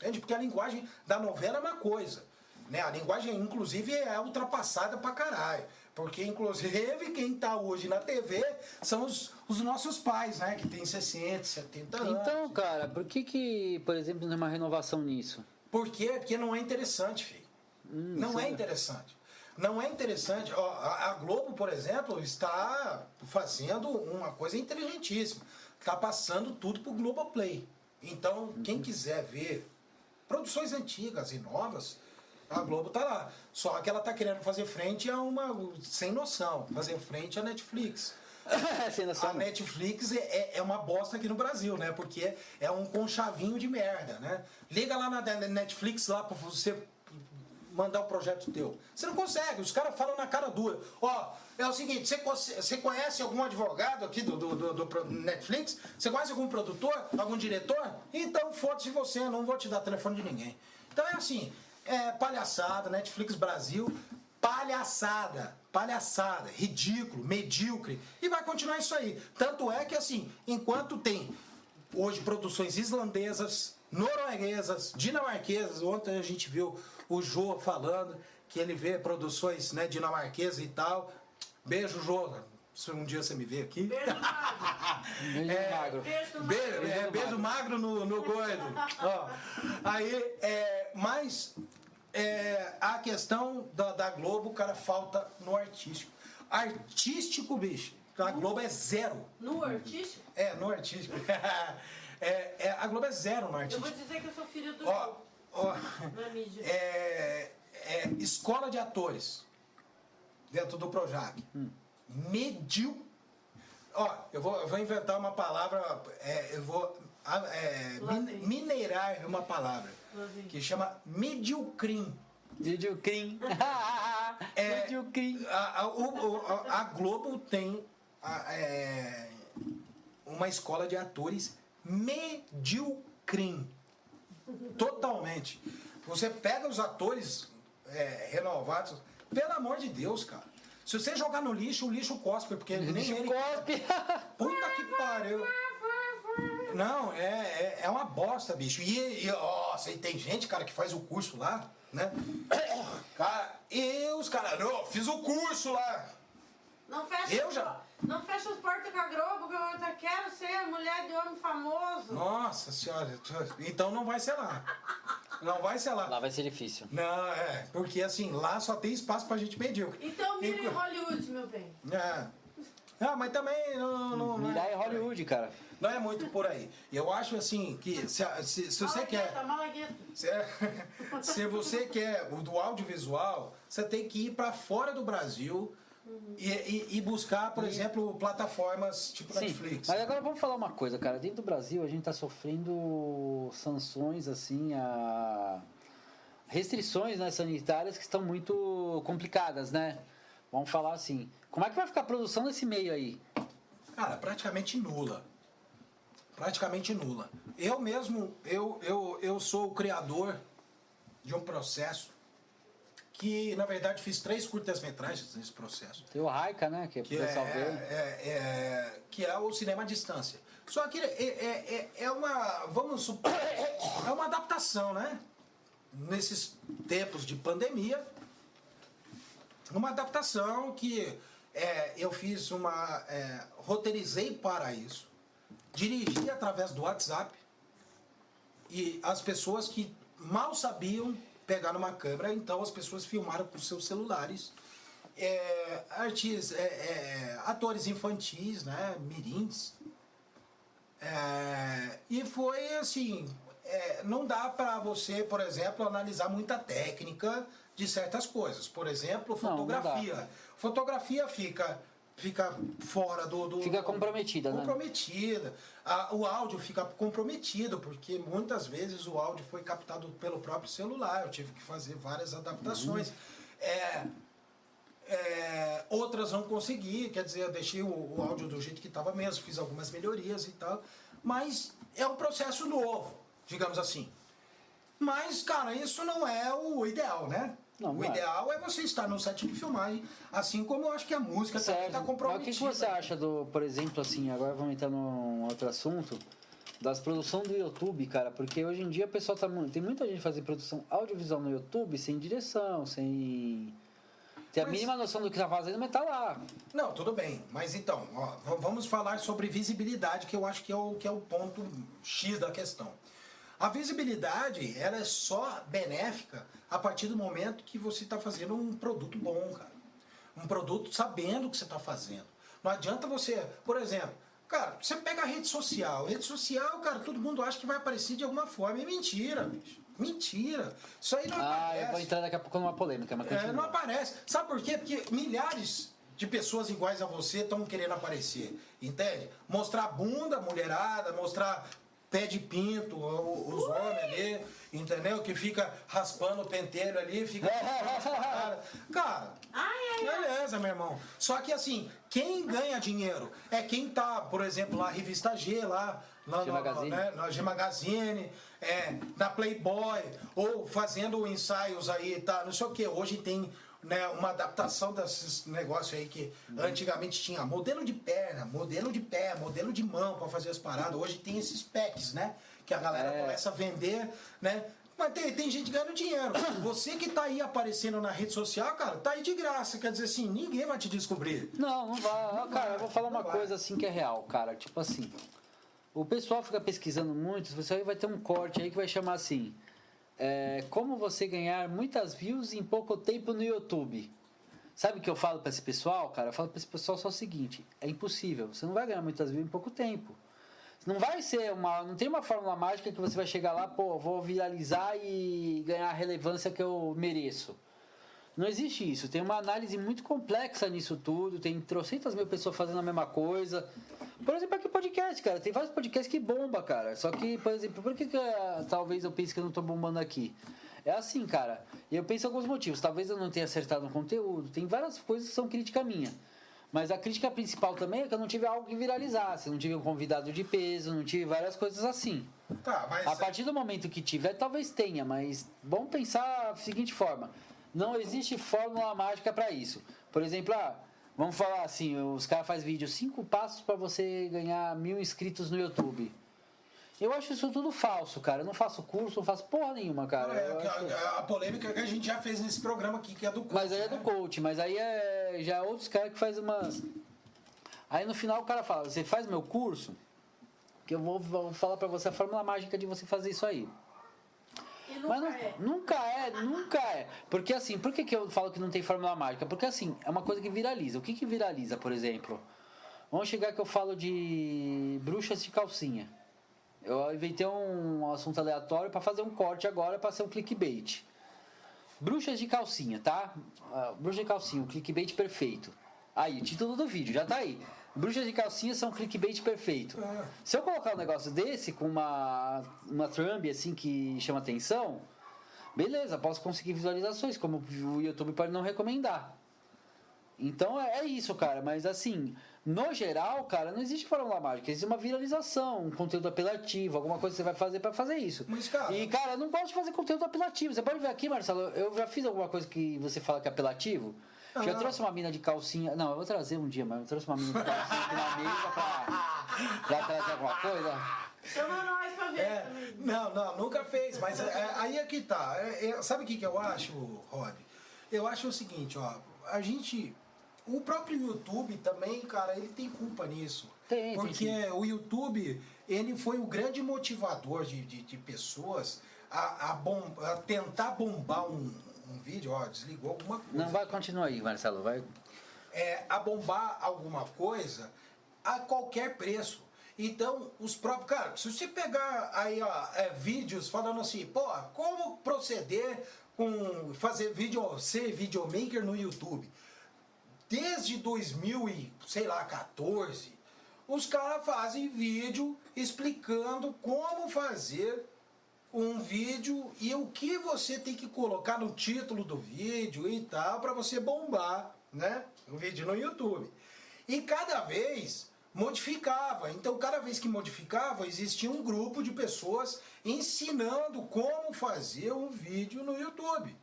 Entende? Porque a linguagem da novela é uma coisa. Né? A linguagem, inclusive, é ultrapassada pra caralho. Porque, inclusive, quem tá hoje na TV são os nossos pais, né? Que tem 60, 70 anos. Então, cara, por que, por exemplo, não é uma renovação nisso? Por quê? Porque não é interessante, filho. Não é interessante. Não é interessante. Ó, a Globo, por exemplo, está fazendo uma coisa inteligentíssima. Está passando tudo pro Globoplay. Então, quem quiser ver produções antigas e novas, a Globo tá lá. Só que ela tá querendo fazer frente a uma... Sem noção. Fazer frente à Netflix. Sem noção. A Netflix é uma bosta aqui no Brasil, né? Porque é um conchavinho de merda, né? Liga lá na Netflix lá pra você mandar um projeto teu. Você não consegue. Os caras falam na cara dura. Ó, é o seguinte, você conhece algum advogado aqui do Netflix? Você conhece algum produtor? Algum diretor? Então, foda-se você. Não vou te dar telefone de ninguém. Então, é assim... É palhaçada, Netflix Brasil, palhaçada, ridículo, medíocre, e vai continuar isso aí. Tanto é que, assim, enquanto tem hoje produções islandesas, norueguesas, dinamarquesas, ontem a gente viu o Jô falando que ele vê produções, né, dinamarquesas e tal. Beijo, Jô. Se um dia você me vê aqui. Beijo magro. Beijo magro no gordo. Ó. Aí, a questão da Globo, cara, falta no artístico. Artístico, bicho. A Globo é zero. No artístico? É, no artístico. A Globo é zero no artístico. Eu vou dizer que eu sou filho do Globo. Na mídia. Escola de atores. Dentro do Projac. Medíocre. Ó, eu vou inventar uma palavra, mineirar uma palavra que chama mediocrim. Mediocrim. Mediocrim. A Globo tem uma escola de atores mediocrim. Totalmente. Você pega os atores renovados, pelo amor de Deus, cara. Se você jogar no lixo, o lixo cospe, porque nem ele... Cospe! Puta que pariu! Não, é uma bosta, bicho. E tem gente, cara, que faz o curso lá, né? Cara, e os caras... Não, fiz o curso lá! Não fecha as portas com a Globo, que eu quero ser mulher de homem famoso. Nossa senhora, então não vai ser lá. Não vai ser lá. Lá vai ser difícil. Não, porque assim, lá só tem espaço pra gente medíocre. Então mira em Hollywood, meu bem. É. Ah, mas também não mirar em Hollywood, cara. Não é muito por aí. Eu acho assim que se você quer... Se você quer o do audiovisual, você tem que ir pra fora do Brasil... E buscar, por exemplo, plataformas tipo Netflix. Mas agora vamos falar uma coisa, cara. Dentro do Brasil a gente tá sofrendo sanções, assim, restrições, né, sanitárias que estão muito complicadas, né? Vamos falar assim. Como é que vai ficar a produção nesse meio aí? Cara, praticamente nula. Praticamente nula. Eu mesmo, eu sou o criador de um processo que, na verdade, fiz 3 curtas-metragens nesse processo. Tem o Raica, né? Que é o cinema à distância. Só que uma... Vamos supor... É uma adaptação, né? Nesses tempos de pandemia. Uma adaptação que eu fiz uma... roteirizei para isso. Dirigi através do WhatsApp. E as pessoas que mal sabiam... pegaram uma câmera, então as pessoas filmaram com seus celulares. Atores infantis, né, mirins. E foi assim, não dá pra você, por exemplo, analisar muita técnica de certas coisas. Por exemplo, fotografia. Não dá. Fotografia fica fora do... Fica comprometida, né? Comprometida. O áudio fica comprometido, porque muitas vezes o áudio foi captado pelo próprio celular. Eu tive que fazer várias adaptações. Outras não consegui, quer dizer, eu deixei o áudio do jeito que estava mesmo, fiz algumas melhorias e tal, mas é um processo novo, digamos assim. Mas, cara, isso não é o ideal, né? Não, o ideal é você estar no set de filmagem, assim como eu acho que a música também está comprometida. Mas o que você acha do, por exemplo, assim, agora vamos entrar num outro assunto, das produções do YouTube, cara, porque hoje em dia a pessoa tá, tem muita gente fazendo produção audiovisual no YouTube sem direção, sem... Tem a mínima noção do que tá fazendo, mas tá lá. Não, tudo bem. Mas então, ó, vamos falar sobre visibilidade, que eu acho que é o ponto X da questão. A visibilidade, ela é só benéfica a partir do momento que você está fazendo um produto bom, cara. Um produto sabendo o que você está fazendo. Não adianta você, por exemplo, cara, você pega a rede social. Rede social, cara, todo mundo acha que vai aparecer de alguma forma. É mentira, bicho. Mentira. Isso aí não aparece. Ah, eu vou entrar daqui a pouco numa polêmica, mas continua. Não aparece. Sabe por quê? Porque milhares de pessoas iguais a você estão querendo aparecer, entende? Mostrar bunda, mulherada, mostrar... pé de pinto, os homens ali, entendeu? Que fica raspando o pentelho ali, fica... Cara, beleza, meu irmão. Só que, assim, quem ganha dinheiro é quem tá, por exemplo, lá, Revista G, lá na G Magazine, na Playboy, ou fazendo ensaios aí, tá, não sei o quê. Hoje tem... né, uma adaptação desses negócios aí que antigamente tinha modelo de perna, modelo de pé, modelo de mão para fazer as paradas. Hoje tem esses packs, né? Que a galera começa a vender, né? Mas tem gente ganhando dinheiro. Você que tá aí aparecendo na rede social, cara, tá aí de graça. Quer dizer assim, ninguém vai te descobrir. Não, não vai. Não, cara, eu vou falar uma coisa assim que é real, cara. Tipo assim, o pessoal fica pesquisando muito, você vai ter um corte aí que vai chamar assim... como você ganhar muitas views em pouco tempo no YouTube. Sabe o que eu falo pra esse pessoal, cara? Eu falo pra esse pessoal só o seguinte: é impossível, você não vai ganhar muitas views em pouco tempo. Não vai ser uma... não tem uma fórmula mágica que você vai chegar lá, pô, vou viralizar e ganhar a relevância que eu mereço. Não existe isso. Tem uma análise muito complexa nisso tudo. Tem trocentas mil pessoas fazendo a mesma coisa. Por exemplo, aqui podcast, cara. Tem vários podcasts que bomba, cara. Só que, por exemplo, por que talvez eu pense que eu não tô bombando aqui? É assim, cara. Eu penso em alguns motivos. Talvez eu não tenha acertado no conteúdo. Tem várias coisas que são crítica minha. Mas a crítica principal também é que eu não tive algo que viralizasse. Não tive um convidado de peso, não tive várias coisas assim. Tá, mas... a partir do momento que tiver, talvez tenha. Mas vamos pensar da seguinte forma... não existe fórmula mágica para isso. Por exemplo, vamos falar assim, os caras fazem vídeo, 5 passos para você ganhar 1000 inscritos no YouTube. Eu acho isso tudo falso, cara. Eu não faço curso, não faço porra nenhuma, cara. A polêmica que a gente já fez nesse programa aqui, que é do coach. Mas aí é do coach, mas aí já outros caras que fazem umas... aí no final o cara fala, você faz meu curso, que eu vou falar para você a fórmula mágica de você fazer isso aí. Mas nunca é. Porque assim, por que eu falo que não tem fórmula mágica? Porque assim, é uma coisa que viraliza. O que viraliza, por exemplo? Vamos chegar que eu falo de bruxas de calcinha. Eu inventei um assunto aleatório pra fazer um corte agora, pra ser um clickbait. Bruxas de calcinha, tá? Bruxas de calcinha, o clickbait perfeito. Aí, o título do vídeo, já tá aí. Bruxas de calcinha são clickbait perfeito. Se eu colocar um negócio desse com uma thumb assim que chama atenção, beleza, posso conseguir visualizações, como o YouTube pode não recomendar. Então é isso, cara. Mas assim, no geral, cara, não existe fórmula mágica. Existe uma viralização, um conteúdo apelativo, alguma coisa que você vai fazer pra fazer isso. Mas, cara... e, cara, eu não gosto de fazer conteúdo apelativo. Você pode ver aqui, Marcelo, eu já fiz alguma coisa que você fala que é apelativo. Já trouxe uma mina de calcinha. Não, eu vou trazer um dia, mas eu trouxe uma mina de calcinha na mesa pra trazer alguma coisa. Chama nós pra ver. Não, nunca fez. Mas aí é que tá. Sabe o que eu acho, Rob? Eu acho o seguinte, ó. A gente... o próprio YouTube também, cara, ele tem culpa nisso. Porque o YouTube, ele foi o grande motivador de pessoas a tentar bombar um vídeo, ó, desligou alguma coisa. Não, vai, continua aí, Marcelo, vai. A bombar alguma coisa a qualquer preço. Então, os próprios... cara, se você pegar aí, ó, vídeos falando assim, pô, como proceder com fazer vídeo, ser videomaker no YouTube? Desde 2014, os caras fazem vídeo explicando como fazer um vídeo e o que você tem que colocar no título do vídeo e tal, para você bombar, né? Um vídeo no YouTube. E cada vez modificava. Então, cada vez que modificava, existia um grupo de pessoas ensinando como fazer um vídeo no YouTube.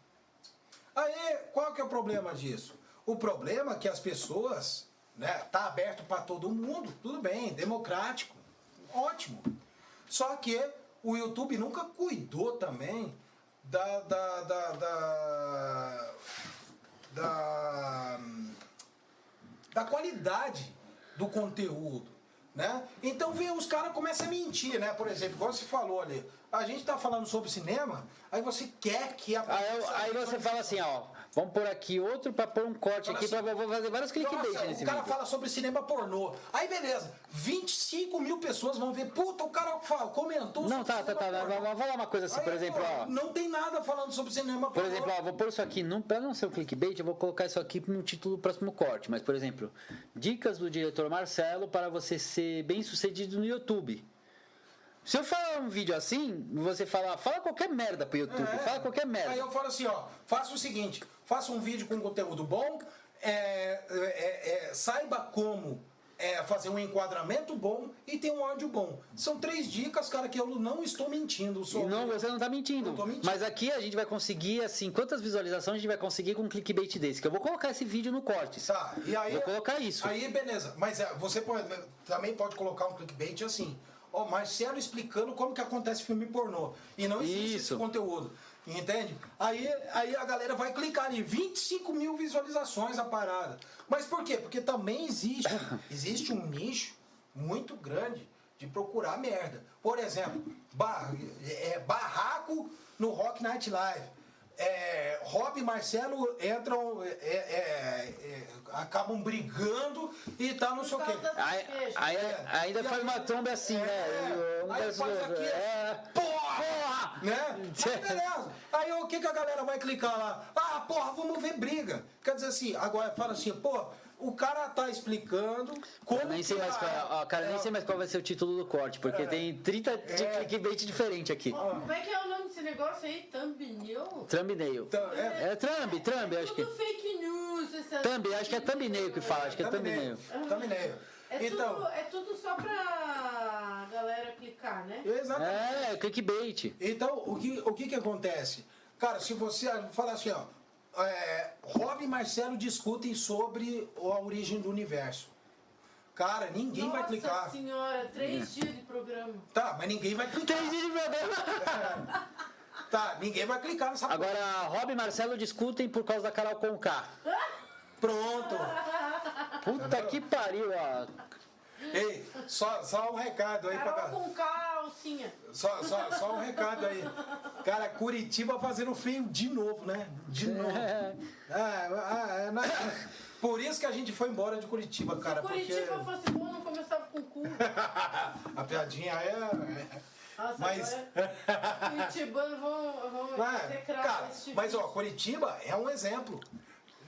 Aí, qual que é o problema disso? O problema é que as pessoas, né, tá aberto para todo mundo, tudo bem, democrático, ótimo. Só que o YouTube nunca cuidou também da qualidade do conteúdo, né? Então vem, os caras começam a mentir, né? Por exemplo, igual você falou ali, a gente tá falando sobre cinema, aí você quer que a pessoa... Aí você fala assim, ó, vamos pôr aqui outro pra pôr um corte aqui, assim, pra fazer vários clickbait nesse vídeo. O cara fala sobre cinema pornô, aí beleza, 25 mil pessoas vão ver, puta, o cara comentou... Não, tá, vamos falar uma coisa assim, aí, por exemplo, ó... Não tem nada falando sobre cinema pornô. Por exemplo, ó, vou pôr isso aqui, não, pra não ser um clickbait, eu vou colocar isso aqui no título do próximo corte, mas, por exemplo, dicas do diretor Marcelo para você ser bem sucedido no YouTube. Se eu falar um vídeo assim, você fala qualquer merda pro YouTube, fala qualquer merda. Aí eu falo assim, ó, faça o seguinte, faça um vídeo com conteúdo bom, saiba como fazer um enquadramento bom e ter um áudio bom. São 3 dicas, cara, que eu não estou mentindo. Não, você não tá mentindo. Não tô mentindo. Mas aqui a gente vai conseguir, assim, quantas visualizações a gente vai conseguir com um clickbait desse? Que eu vou colocar esse vídeo no corte. Tá, e aí... Vou colocar isso. Aí, beleza. Mas você também pode colocar um clickbait assim... Ó, Marcelo explicando como que acontece filme pornô. E não existe esse conteúdo. Entende? Aí a galera vai clicar em 25 mil visualizações a parada. Mas por quê? Porque também existe um nicho muito grande de procurar merda. Por exemplo, barraco no Rock Night Live. Rob e Marcelo entram, acabam brigando e tá não sei o quê. Ainda faz uma tromba assim, né? Aí faz aqui, porra! Né? Aí beleza. Aí o que a galera vai clicar lá? Ah, porra, vamos ver briga. Quer dizer assim, agora fala assim, pô, o cara tá explicando como... Cara, nem sei mais qual vai ser o título do corte, porque tem 30 de clickbait diferente aqui. Como é que é o nome desse negócio aí? Thumbnail? Thumbnail. É thumb, acho que... É tudo fake news. Acho que é thumbnail que fala, acho que é thumbnail. Thumbnail. É tudo só pra galera clicar, né? Exatamente. Clickbait. Então, o que acontece? Cara, se você falar assim, ó... Rob e Marcelo discutem sobre a origem do universo. Cara, ninguém vai clicar. Nossa senhora, 3 dias de programa. Tá, mas ninguém vai clicar. 3 dias de programa. Tá, ninguém vai clicar nessa porra. Agora, Rob e Marcelo discutem por causa da Carol Conká. Pronto. Puta que pariu, ó. Ei, só um recado aí Carol pra Carol Conká, alcinha. Só um recado aí. Cara, Curitiba fazendo feio de novo, né? De novo. Por isso que a gente foi embora de Curitiba, cara. Se Curitiba fosse bom, não começava com o cu. A piadinha Nossa, mas... Curitibano vão ser craque. Mas, ó, Curitiba é um exemplo.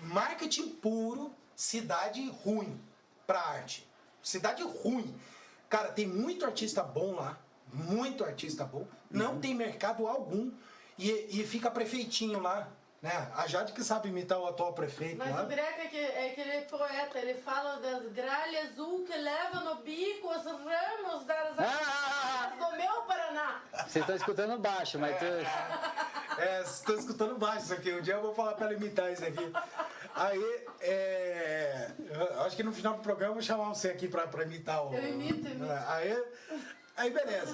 Marketing puro, cidade ruim pra arte. Cidade ruim. Cara, tem muito artista bom lá. Muito artista bom. Não tem mercado algum. E fica prefeitinho lá. Né? A Jade que sabe imitar o atual prefeito. Mas lá. O Greco é aquele poeta. Ele fala das gralhas azul que leva no bico os ramos das árvores do meu Paraná. Vocês estão escutando baixo, mas... Estou escutando baixo isso aqui. Um dia eu vou falar para ela imitar isso aqui. Aí, acho que no final do programa eu vou chamar você aqui para imitar o... Eu imito. Aí beleza.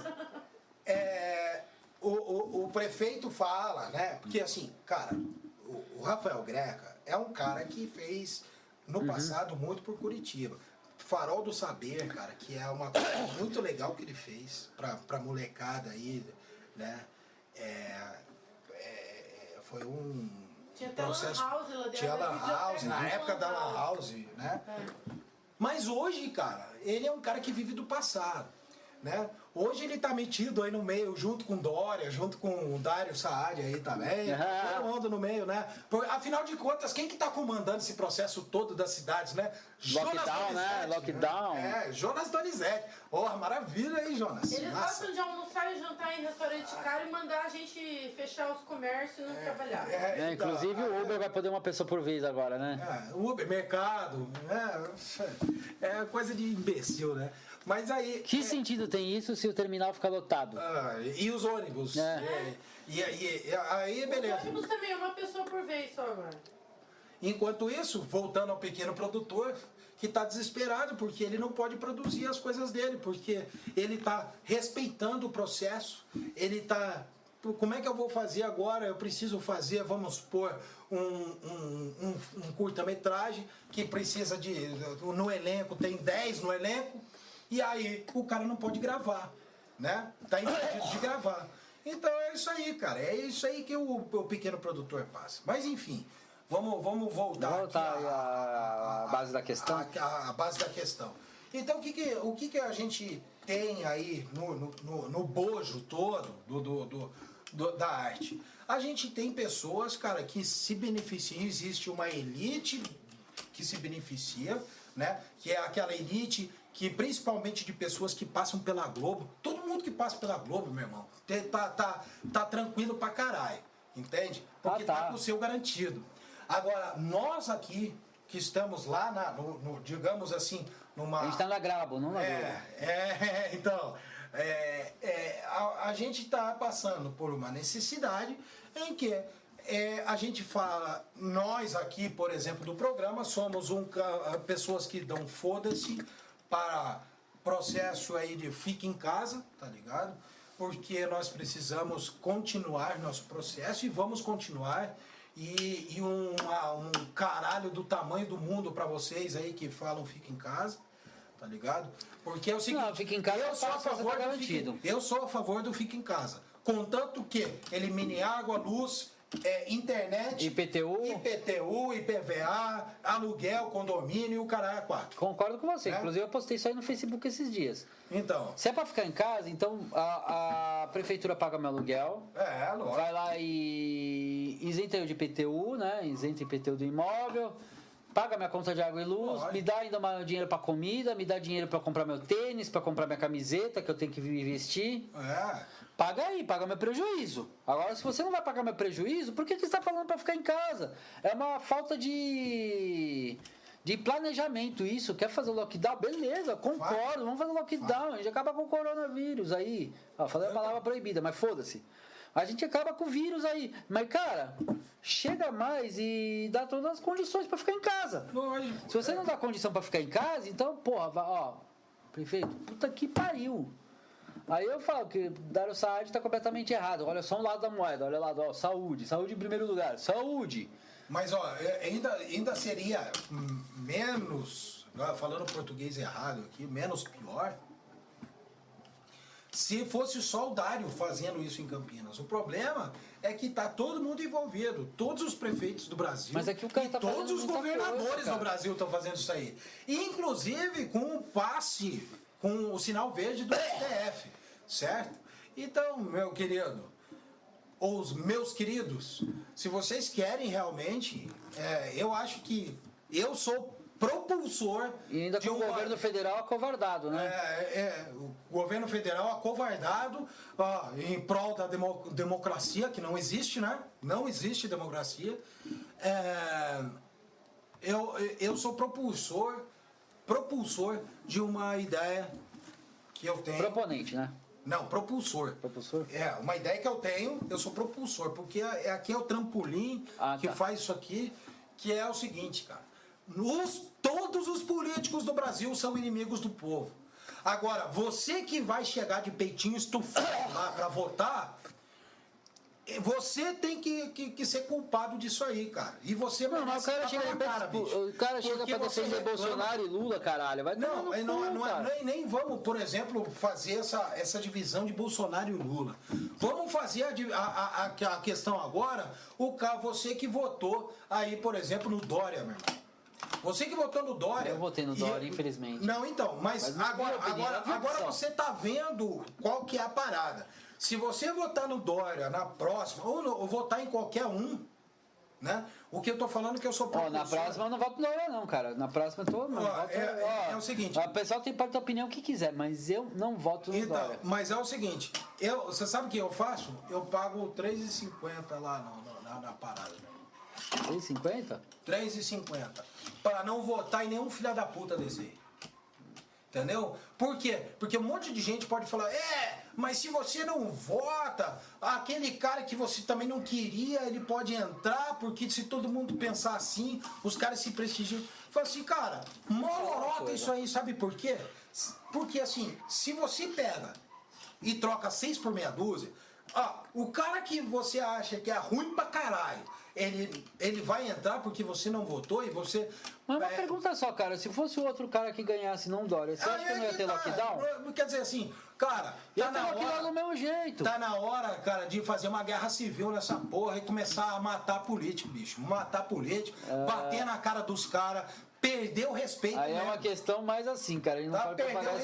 O prefeito fala, né? Porque assim, cara, o Rafael Greca é um cara que fez no passado muito por Curitiba. Farol do Saber, cara, que é uma coisa muito legal que ele fez pra molecada aí, né? Foi um processo... Tinha Lan House, na época da Lan House, né? Mas hoje, cara, ele é um cara que vive do passado. né? Hoje ele tá metido aí no meio, junto com Dória, junto com o Dário Saad aí também, todo mundo no meio, né? Afinal de contas, quem que tá comandando esse processo todo das cidades, né? Lockdown, Jonas Donizete, né? Lockdown. Né? É, Jonas Donizete. Oh, maravilha aí, Jonas. Eles gostam de almoçar e jantar em restaurante caro e mandar a gente fechar os comércios e não trabalhar. Inclusive o Uber vai poder uma pessoa por vez agora, né? É, Uber, mercado, né? É coisa de imbecil, né? Mas aí... Que sentido tem isso se o terminal ficar lotado? Ah, e os ônibus? É. E aí, beleza. Os ônibus também, uma pessoa por vez só agora. Enquanto isso, voltando ao pequeno produtor, que está desesperado porque ele não pode produzir as coisas dele, porque ele está respeitando o processo, ele está... Como é que eu vou fazer agora? Eu preciso fazer, vamos supor, um curta-metragem que precisa de... No elenco, tem 10 no elenco. E aí o cara não pode gravar, né? Tá impedido de gravar. Então é isso aí, cara. É isso aí que o pequeno produtor passa. Mas enfim, vamos voltar aqui à base da questão. A base da questão. Então o que a gente tem aí no bojo todo da arte? A gente tem pessoas, cara, que se beneficiam. Existe uma elite que se beneficia, né? Que é aquela elite... que principalmente de pessoas que passam pela Globo, todo mundo que passa pela Globo, meu irmão, tá tranquilo pra caralho, entende? Porque tá com o seu garantido. Agora, nós aqui, que estamos lá, digamos assim, numa... A gente tá na Globo, não na Globo. A gente tá passando por uma necessidade em que... a gente fala, nós aqui, por exemplo, do programa, somos pessoas que dão foda-se para processo aí de fique em casa, tá ligado? Porque nós precisamos continuar nosso processo e vamos continuar. E um caralho do tamanho do mundo para vocês aí que falam fique em casa, tá ligado? Porque é o seguinte, não, fique em casa, eu sou a favor do fique, eu sou a favor do fique em casa. Contanto que elimine água, luz... internet, IPTU, IPVA, aluguel, condomínio, o caralho, 4. Concordo com você, inclusive eu postei isso aí no Facebook esses dias. Então, se é pra ficar em casa, então a prefeitura paga meu aluguel, lógico. Vai lá e isenta eu de IPTU, né? Isenta IPTU do imóvel, paga minha conta de água e luz, lógico. Me dá ainda mais dinheiro pra comida, me dá dinheiro pra comprar meu tênis, pra comprar minha camiseta que eu tenho que me vestir. Paga aí, paga meu prejuízo. Agora, se você não vai pagar meu prejuízo, por que você está falando para ficar em casa? É uma falta de planejamento isso. Quer fazer o lockdown? Beleza, concordo, vamos fazer o lockdown. A gente acaba com o coronavírus aí. Ó, falei a palavra proibida, mas foda-se. A gente acaba com o vírus aí. Mas, cara, chega mais e dá todas as condições para ficar em casa. Lógico. Se você não dá condição para ficar em casa, então, porra, ó, prefeito, puta que pariu. Aí eu falo que Dário Saad está completamente errado. Olha só um lado da moeda, olha lá, ó, saúde em primeiro lugar, saúde. Mas ó, ainda seria menos, falando português errado aqui, menos pior, se fosse só o Dário fazendo isso em Campinas. O problema é que tá todo mundo envolvido, todos os prefeitos do Brasil, mas aqui o cara tá e todos os governadores do Brasil estão fazendo isso aí. Inclusive com o passe... com o sinal verde do STF, certo? Então, meu querido, ou os meus queridos, se vocês querem realmente, eu acho que eu sou propulsor... E ainda com o governo federal acovardado, né? O governo federal acovardado em prol da democracia, que não existe, né? Não existe democracia. Eu sou propulsor de uma ideia que eu tenho... Proponente, né? Não, propulsor. Propulsor? Uma ideia que eu tenho, eu sou propulsor, porque aqui é o trampolim que faz isso aqui, que é o seguinte, cara. Todos os políticos do Brasil são inimigos do povo. Agora, você que vai chegar de peitinho estufado lá pra votar... Você tem que ser culpado disso aí, cara. E você não, mas o cara chega pra defender Bolsonaro e Lula, caralho. Vai nem vamos, por exemplo, fazer essa divisão de Bolsonaro e Lula. Vamos fazer a questão agora, você que votou aí, por exemplo, no Dória, meu irmão. Você que votou no Dória. Eu votei no Dória, infelizmente. Não, então, mas agora você tá vendo qual que é a parada. Se você votar no Dória na próxima, ou votar em qualquer um, né? O que eu tô falando é que eu sou professor. Na próxima eu não voto no Dória, não, cara. Na próxima eu tô. É o seguinte. O pessoal tem parte da opinião que quiser, mas eu não voto no Dória. Mas é o seguinte, você sabe o que eu faço? Eu pago R$3,50 lá na parada. 3,50? 3,50. Para não votar em nenhum filho da puta desse aí. Entendeu? Por quê? Porque um monte de gente pode falar, mas se você não vota, aquele cara que você também não queria, ele pode entrar, porque se todo mundo pensar assim, os caras se prestigiam. Fala assim, cara, morota isso aí, sabe por quê? Porque assim, se você pega e troca 6 por meia dúzia, o cara que você acha que é ruim pra caralho, ele vai entrar porque você não votou e você... Mas uma pergunta só, cara. Se fosse outro cara que ganhasse, não Dória, você acha que não ia ter lockdown? Quer dizer assim, cara... Ia ter lockdown do mesmo jeito. Tá na hora, cara, de fazer uma guerra civil nessa porra e começar a matar político, bicho. Matar político, bater na cara dos caras, perder o respeito aí mesmo. É uma questão mais assim, cara. Ele não pode propagar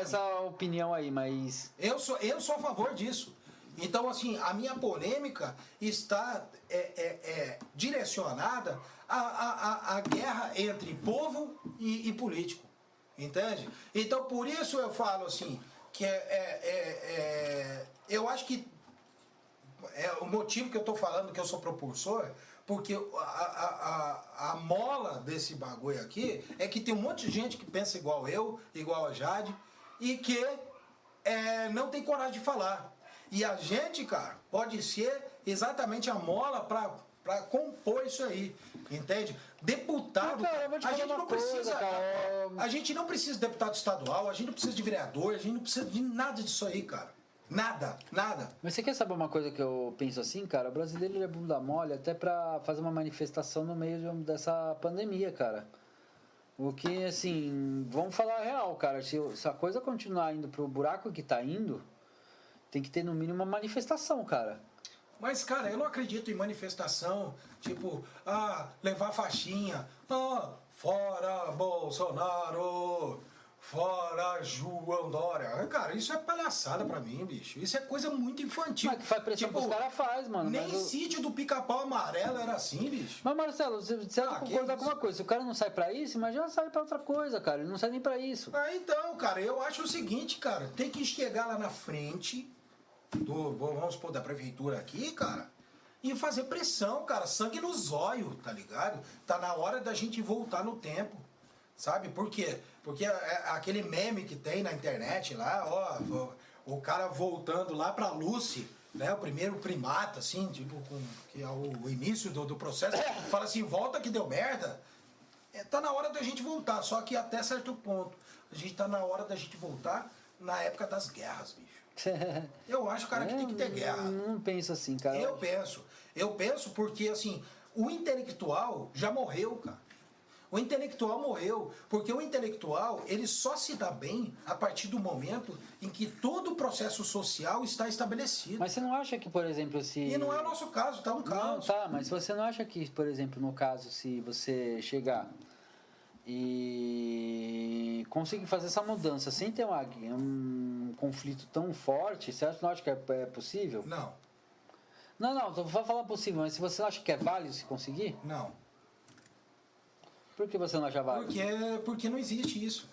essa opinião aí, mas... Eu sou a favor disso. Então, assim, a minha polêmica está direcionada à guerra entre povo e político, entende? Então, por isso eu falo, assim, que eu acho que é o motivo que eu estou falando que eu sou propulsor, porque a mola desse bagulho aqui é que tem um monte de gente que pensa igual eu, igual a Jade, e que não tem coragem de falar. E a gente, cara, pode ser exatamente a mola pra compor isso aí, entende? Deputado, cara, a gente não precisa, cara. A gente não precisa de deputado estadual, a gente não precisa de vereador, a gente não precisa de nada disso aí, cara. Nada, nada. Mas você quer saber uma coisa que eu penso assim, cara? O brasileiro é bunda mole até pra fazer uma manifestação no meio dessa pandemia, cara. O que, assim, vamos falar a real, cara. Se a coisa continuar indo pro buraco que tá indo... Tem que ter, no mínimo, uma manifestação, cara. Mas, cara, eu não acredito em manifestação, tipo, levar faixinha. Fora Bolsonaro, fora João Dória. Cara, isso é palhaçada pra mim, bicho. Isso é coisa muito infantil. Mas que faz pressão tipo, pros caras faz, mano. Nem sítio do Pica-Pau Amarelo era assim, bicho. Mas, Marcelo, você não concorda com uma coisa. Se o cara não sai pra isso, imagina sair pra outra coisa, cara. Ele não sai nem pra isso. Então, cara, eu acho o seguinte, cara. Tem que chegar lá na frente... vamos supor, da prefeitura aqui, cara, e fazer pressão, cara, sangue no zóio, tá ligado? Tá na hora da gente voltar no tempo, sabe? Por quê? Porque aquele meme que tem na internet lá, o cara voltando lá pra Lucy, né, o primeiro primata, assim, tipo, que é o início do processo, fala assim, volta que deu merda. Tá na hora da gente voltar, só que até certo ponto. A gente tá na hora da gente voltar na época das guerras, bicho. Eu acho, cara, que tem que ter guerra. Não penso assim, cara. Eu penso porque, assim, o intelectual já morreu, cara. O intelectual morreu. Porque o intelectual, ele só se dá bem a partir do momento em que todo o processo social está estabelecido. Mas você não acha que, por exemplo, se... E não é o nosso caso, tá um caso. Não, tá, mas você não acha que, por exemplo, no caso, se você chegar... e conseguir fazer essa mudança sem ter um conflito tão forte, você acha que é possível? Não. Não, não vou falar possível, mas se você acha que é válido se conseguir? Não. Por que você não acha válido? Porque não existe isso.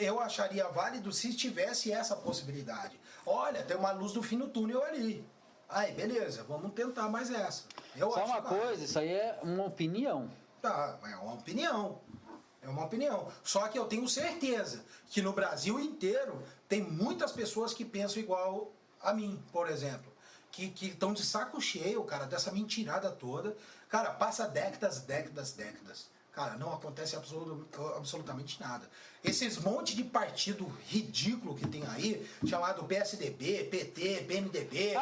Eu acharia válido se tivesse essa possibilidade. Olha, tem uma luz do fim do túnel ali. Aí, beleza, vamos tentar mais essa. Só uma coisa, isso aí é uma opinião. Tá, é uma opinião. É uma opinião. Só que eu tenho certeza que no Brasil inteiro tem muitas pessoas que pensam igual a mim, por exemplo. Que estão de saco cheio, cara, dessa mentirada toda. Cara, passa décadas. Cara, não acontece absolutamente nada. Esses monte de partido ridículo que tem aí, chamado PSDB, PT, PMDB...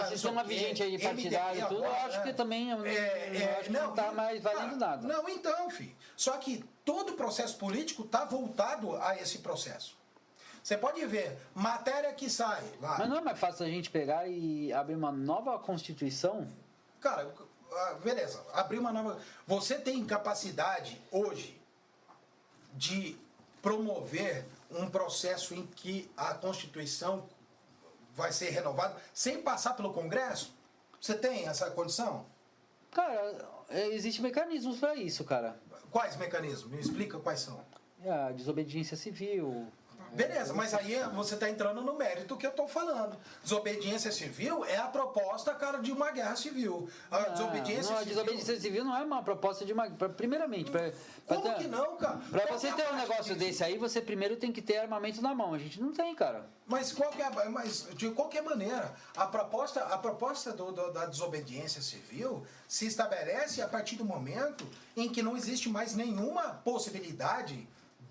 no sistema vigente aí, partidário e tudo, eu acho que também não está mais valendo nada. Não, então, filho. Só que todo o processo político está voltado a esse processo. Você pode ver, matéria que sai lá... Mas não é mais fácil a gente pegar e abrir uma nova Constituição? Cara... beleza, abrir uma nova... Você tem capacidade hoje de promover um processo em que a Constituição vai ser renovada sem passar pelo Congresso? Você tem essa condição? Cara, existem mecanismos para isso, cara. Quais mecanismos? Me explica quais são. A desobediência civil... Beleza, mas aí você está entrando no mérito que eu estou falando. Desobediência civil é a proposta, cara, de uma guerra civil. A desobediência civil não é uma proposta de uma... Primeiramente... Como que não, cara? Para você ter um negócio desse aí, você primeiro tem que ter armamento na mão. A gente não tem, cara. Mas de qualquer maneira, a proposta da desobediência civil se estabelece a partir do momento em que não existe mais nenhuma possibilidade...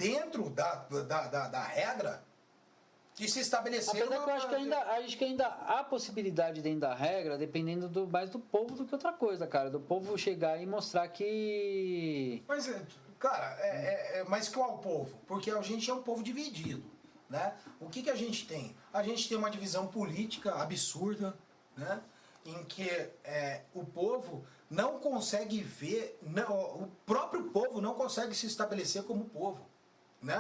dentro da regra que se estabeleceu... Apesar que eu acho que ainda há possibilidade dentro da regra, dependendo mais do povo do que outra coisa, cara. Do povo chegar e mostrar que... Mas, cara, mas qual o povo? Porque a gente é um povo dividido, né? O que a gente tem? A gente tem uma divisão política absurda, né? Em que o povo não consegue ver... o próprio povo não consegue se estabelecer como povo. Né?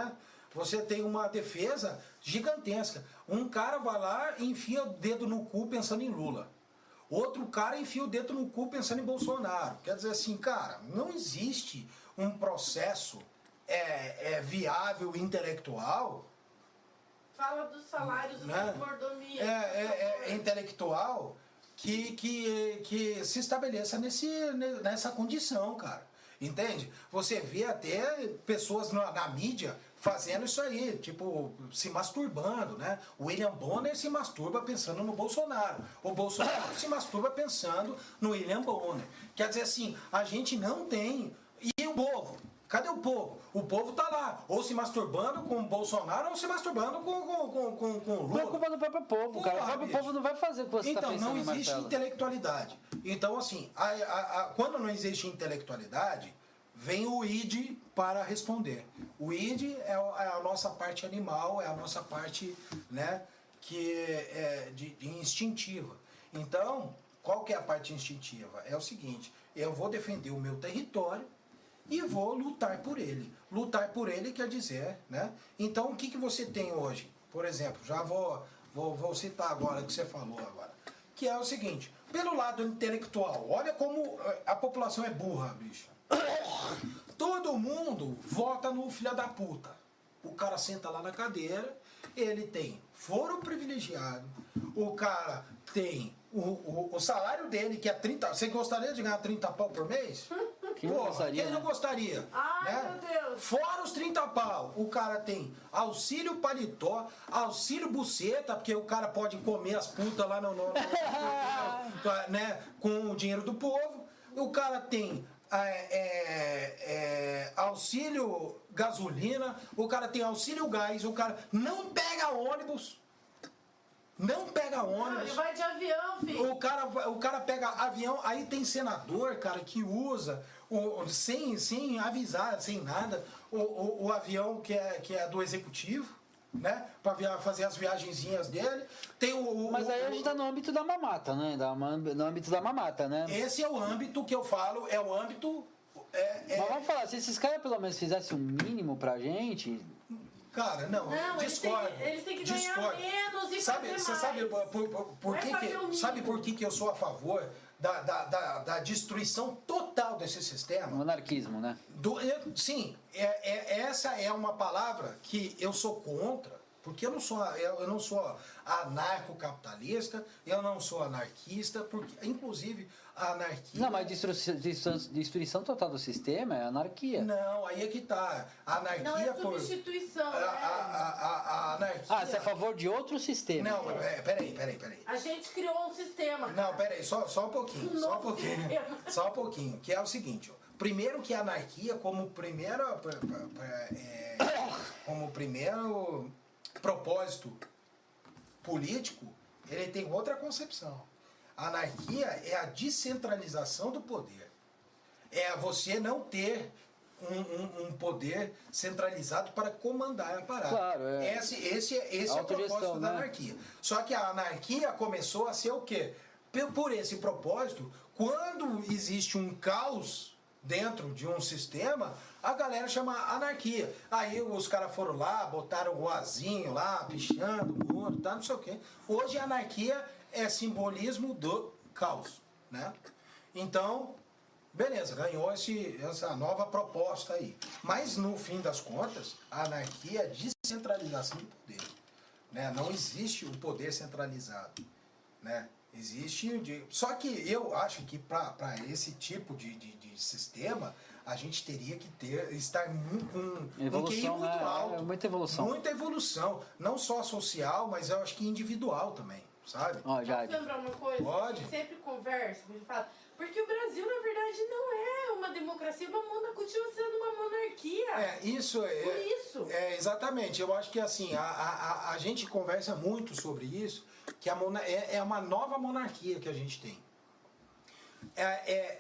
Você tem uma defesa gigantesca. Um cara vai lá e enfia o dedo no cu pensando em Lula. Outro cara enfia o dedo no cu pensando em Bolsonaro. Quer dizer assim, cara, não existe um processo viável intelectual. Fala dos salários, né? Intelectual que se estabeleça nessa condição, cara. Entende? Você vê até pessoas na mídia fazendo isso aí, tipo, se masturbando, né? O William Bonner se masturba pensando no Bolsonaro. O Bolsonaro se masturba pensando no William Bonner. Quer dizer assim, a gente não tem... E o povo? Cadê o povo? O povo tá lá, ou se masturbando com o Bolsonaro, ou se masturbando com o Lula. Não é culpa do próprio povo, cara. O próprio povo não vai fazer o que você está pensando, Marcelo. Então, não existe intelectualidade. Então, assim, quando não existe intelectualidade, vem o id para responder. O id é a nossa parte animal, é a nossa parte, né, que é de instintiva. Então, qual que é a parte instintiva? É o seguinte, eu vou defender o meu território e vou lutar por ele. Lutar por ele quer dizer, né? Então, o que você tem hoje? Por exemplo, já vou citar agora o que você falou agora. Que é o seguinte, pelo lado intelectual, olha como a população é burra, bicho. Todo mundo vota no filho da puta. O cara senta lá na cadeira, ele tem foro privilegiado, o cara tem o salário dele, que é 30... Você gostaria de ganhar 30 pau por mês? Quem não gostaria? Ai, né? Meu Deus! Fora os 30 pau, o cara tem auxílio paletó, auxílio buceta, porque o cara pode comer as putas lá no né? Com o dinheiro do povo. O cara tem... auxílio gasolina, o cara tem auxílio gás, o cara não pega ônibus, ele vai de avião, filho. O cara pega avião, aí tem senador, cara, que usa sem avisar, sem nada, o avião que é do executivo, né, para fazer as viagenzinhas dele. Tem mas aí a gente tá no âmbito da mamata, né? No âmbito da mamata, né? Esse é o âmbito que eu falo, é o âmbito... Mas vamos falar, se esses caras pelo menos fizessem o mínimo pra gente... Cara, não discordo. Eles têm que ganhar menos e fazer mais. Sabe por que eu sou a favor da destruição total desse sistema? Monarquismo, né? Sim, essa é uma palavra que eu sou contra, porque eu não sou anarcocapitalista, eu não sou anarquista, porque, inclusive, a anarquia... Não, mas destruição total do sistema é anarquia. Não, aí é que tá. Anarquia não é substituição, né? A anarquia... Ah, você é a favor de outro sistema. Não, peraí. A gente criou um sistema. Não, peraí, só um pouquinho, que é o seguinte, ó. Primeiro que a anarquia, como primeiro propósito político, ele tem outra concepção. A anarquia é a descentralização do poder. É você não ter um poder centralizado para comandar a parada. Claro, esse é o propósito, né, da anarquia. Só que a anarquia começou a ser o quê? Por esse propósito, Quando existe um caos dentro de um sistema, a galera chama anarquia. Aí os caras foram lá, botaram o goazinho lá, pichando o mundo, tá, não sei o quê. Hoje a anarquia é simbolismo do caos, né? Então, beleza, ganhou essa nova proposta aí. Mas, no fim das contas, a anarquia é descentralização do poder, né? Não existe o poder centralizado, né? Existe, só que eu acho que para esse tipo de sistema a gente teria que estar com um QI muito alto, muita evolução, não só social, mas eu acho que individual também, sabe? Pode lembrar uma coisa? Pode. Eu sempre converso, eu falo, porque o Brasil na verdade não é uma democracia, uma continua sendo uma monarquia. Por isso. É, exatamente, eu acho que assim, a gente conversa muito sobre isso, que é uma nova monarquia que a gente tem.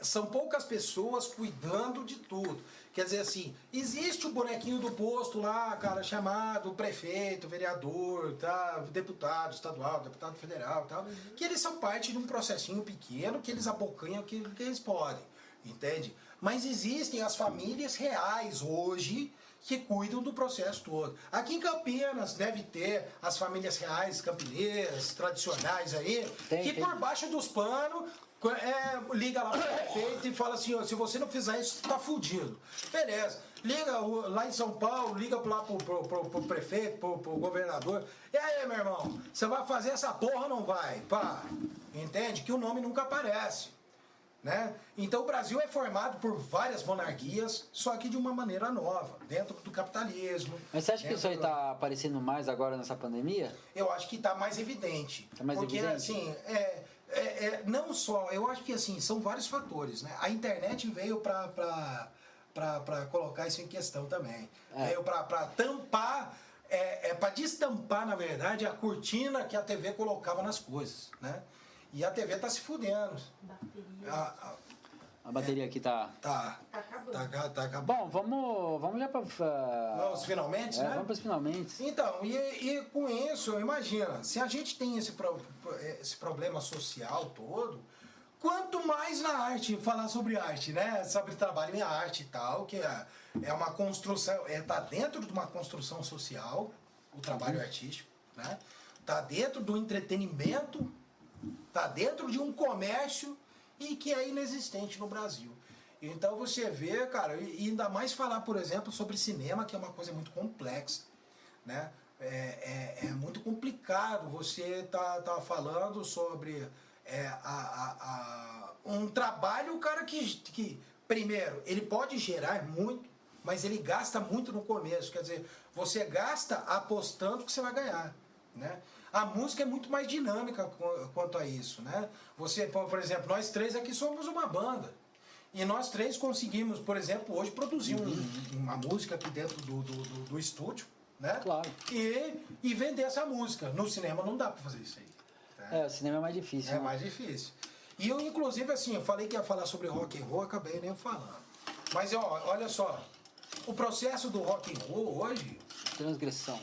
São poucas pessoas cuidando de tudo. Quer dizer assim, existe o bonequinho do posto lá, cara, chamado prefeito, vereador, tá, deputado estadual, deputado federal, tal, que eles são parte de um processinho pequeno que eles abocanham o que eles podem, entende? Mas existem as famílias reais hoje que cuidam do processo todo. Aqui em Campinas deve ter as famílias reais campineiras, tradicionais aí, que por baixo dos panos liga lá pro prefeito e fala assim, ó, se você não fizer isso, tá fudido. Beleza. Liga lá em São Paulo, liga lá pro prefeito, pro governador. E aí, meu irmão, você vai fazer essa porra ou não vai? Pá, entende? Que o nome nunca aparece, né? Então o Brasil é formado por várias monarquias, só que de uma maneira nova, dentro do capitalismo. Mas você acha que isso aí está aparecendo mais agora nessa pandemia? Eu acho que está mais evidente. Tá mais evidente? Porque assim, não só, eu acho que assim, são vários fatores, né? A internet veio para colocar isso em questão também. Veio para tampar, para destampar, na verdade, a cortina que a TV colocava nas coisas, né? E a TV tá se fudendo. A bateria aqui tá... Tá acabando. Bom, vamos já para... Os finalmente, né? Vamos para os finalmente. Então, e com isso, imagina, se a gente tem esse problema social todo, quanto mais na arte, falar sobre arte, né? Sobre trabalho em arte e tal, que é uma construção, tá dentro de uma construção social, o trabalho artístico, né? Tá dentro do entretenimento, tá dentro de um comércio e que é inexistente no Brasil. Então você vê, cara, e ainda mais falar, por exemplo, sobre cinema, que é uma coisa muito complexa, né? É muito complicado você tá falando sobre um trabalho, cara, que primeiro, ele pode gerar muito, mas ele gasta muito no começo. Quer dizer, você gasta apostando que você vai ganhar, né? A música é muito mais dinâmica quanto a isso, né? Você, por exemplo, nós três aqui somos uma banda. E nós três conseguimos, por exemplo, hoje produzir uma música aqui dentro do estúdio, né? Claro. E vender essa música. No cinema não dá pra fazer isso aí. Tá? O cinema é mais difícil. É, né? Mais difícil. E eu, inclusive, assim, eu falei que ia falar sobre rock and roll, acabei nem falando. Mas, ó, olha só. O processo do rock and roll hoje... Transgressão.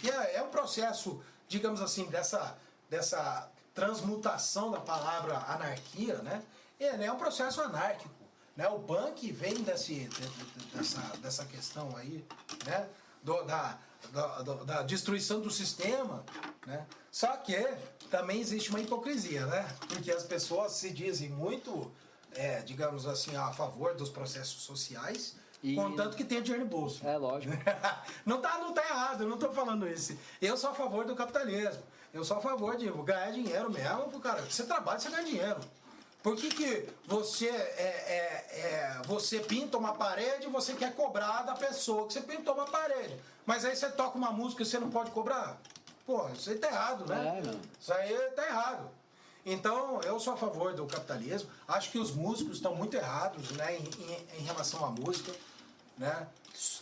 Que é um processo... digamos assim, dessa transmutação da palavra anarquia, né? É um processo anárquico, né? O punk vem dessa questão aí, né? Da destruição do sistema, né? Só que também existe uma hipocrisia, né? Porque as pessoas se dizem muito, digamos assim, a favor dos processos sociais... Contanto que tenha dinheiro no bolso. É, lógico. Não tá errado, eu não tô falando isso. Eu sou a favor do capitalismo. Eu sou a favor de ganhar dinheiro mesmo. Cara, você trabalha, você ganha dinheiro. Por que você, você pinta uma parede e você quer cobrar da pessoa que você pintou uma parede? Mas aí você toca uma música e você não pode cobrar? Pô, isso aí tá errado, né? Isso aí tá errado. Então, eu sou a favor do capitalismo. Acho que os músicos estão muito errados, né, em relação à música. Né?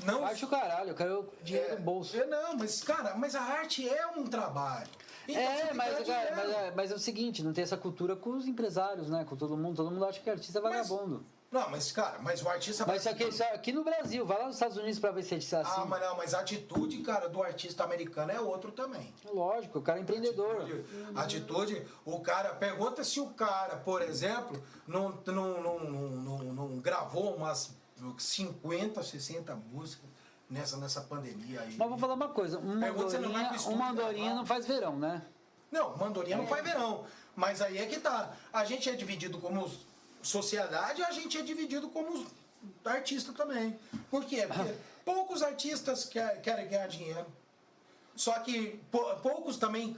Não... Acho o caralho, eu quero dinheiro no bolso. Não, mas cara, mas a arte é um trabalho. Então, mas é o seguinte, não tem essa cultura com os empresários, né? Com todo mundo. Todo mundo acha que artista é vagabundo. Não, mas cara, mas o artista... Mas isso aqui no Brasil, vai lá nos Estados Unidos pra ver se é assim. Ah, mas não, mas a atitude, cara, do artista americano é outro também. Lógico, o cara é empreendedor. Atitude, o cara... Pergunta se o cara, por exemplo, não gravou umas 50, 60 músicas nessa pandemia aí. Mas vou falar uma coisa, uma andorinha não faz verão, né? Não, uma andorinha não faz verão, mas aí é que tá. A gente é dividido como... sociedade, a gente é dividido como artista também. Por quê? Porque poucos artistas querem ganhar dinheiro. Só que poucos também,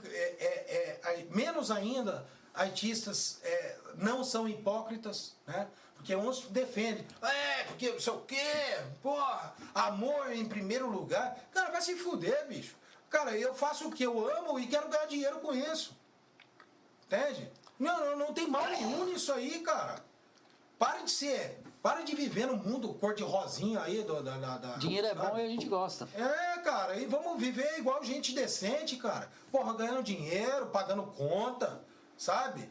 menos ainda, artistas não são hipócritas, né? Porque uns defendem, porque não sei o quê, porra, amor em primeiro lugar. Cara, vai se fuder, bicho. Cara, eu faço o que eu amo e quero ganhar dinheiro com isso. Entende? Não tem mal nenhum nisso aí, cara. Para de viver no mundo cor-de-rosinha aí. Dinheiro é bom e a gente gosta. É, cara, e vamos viver igual gente decente, cara. Porra, ganhando dinheiro, pagando conta, sabe?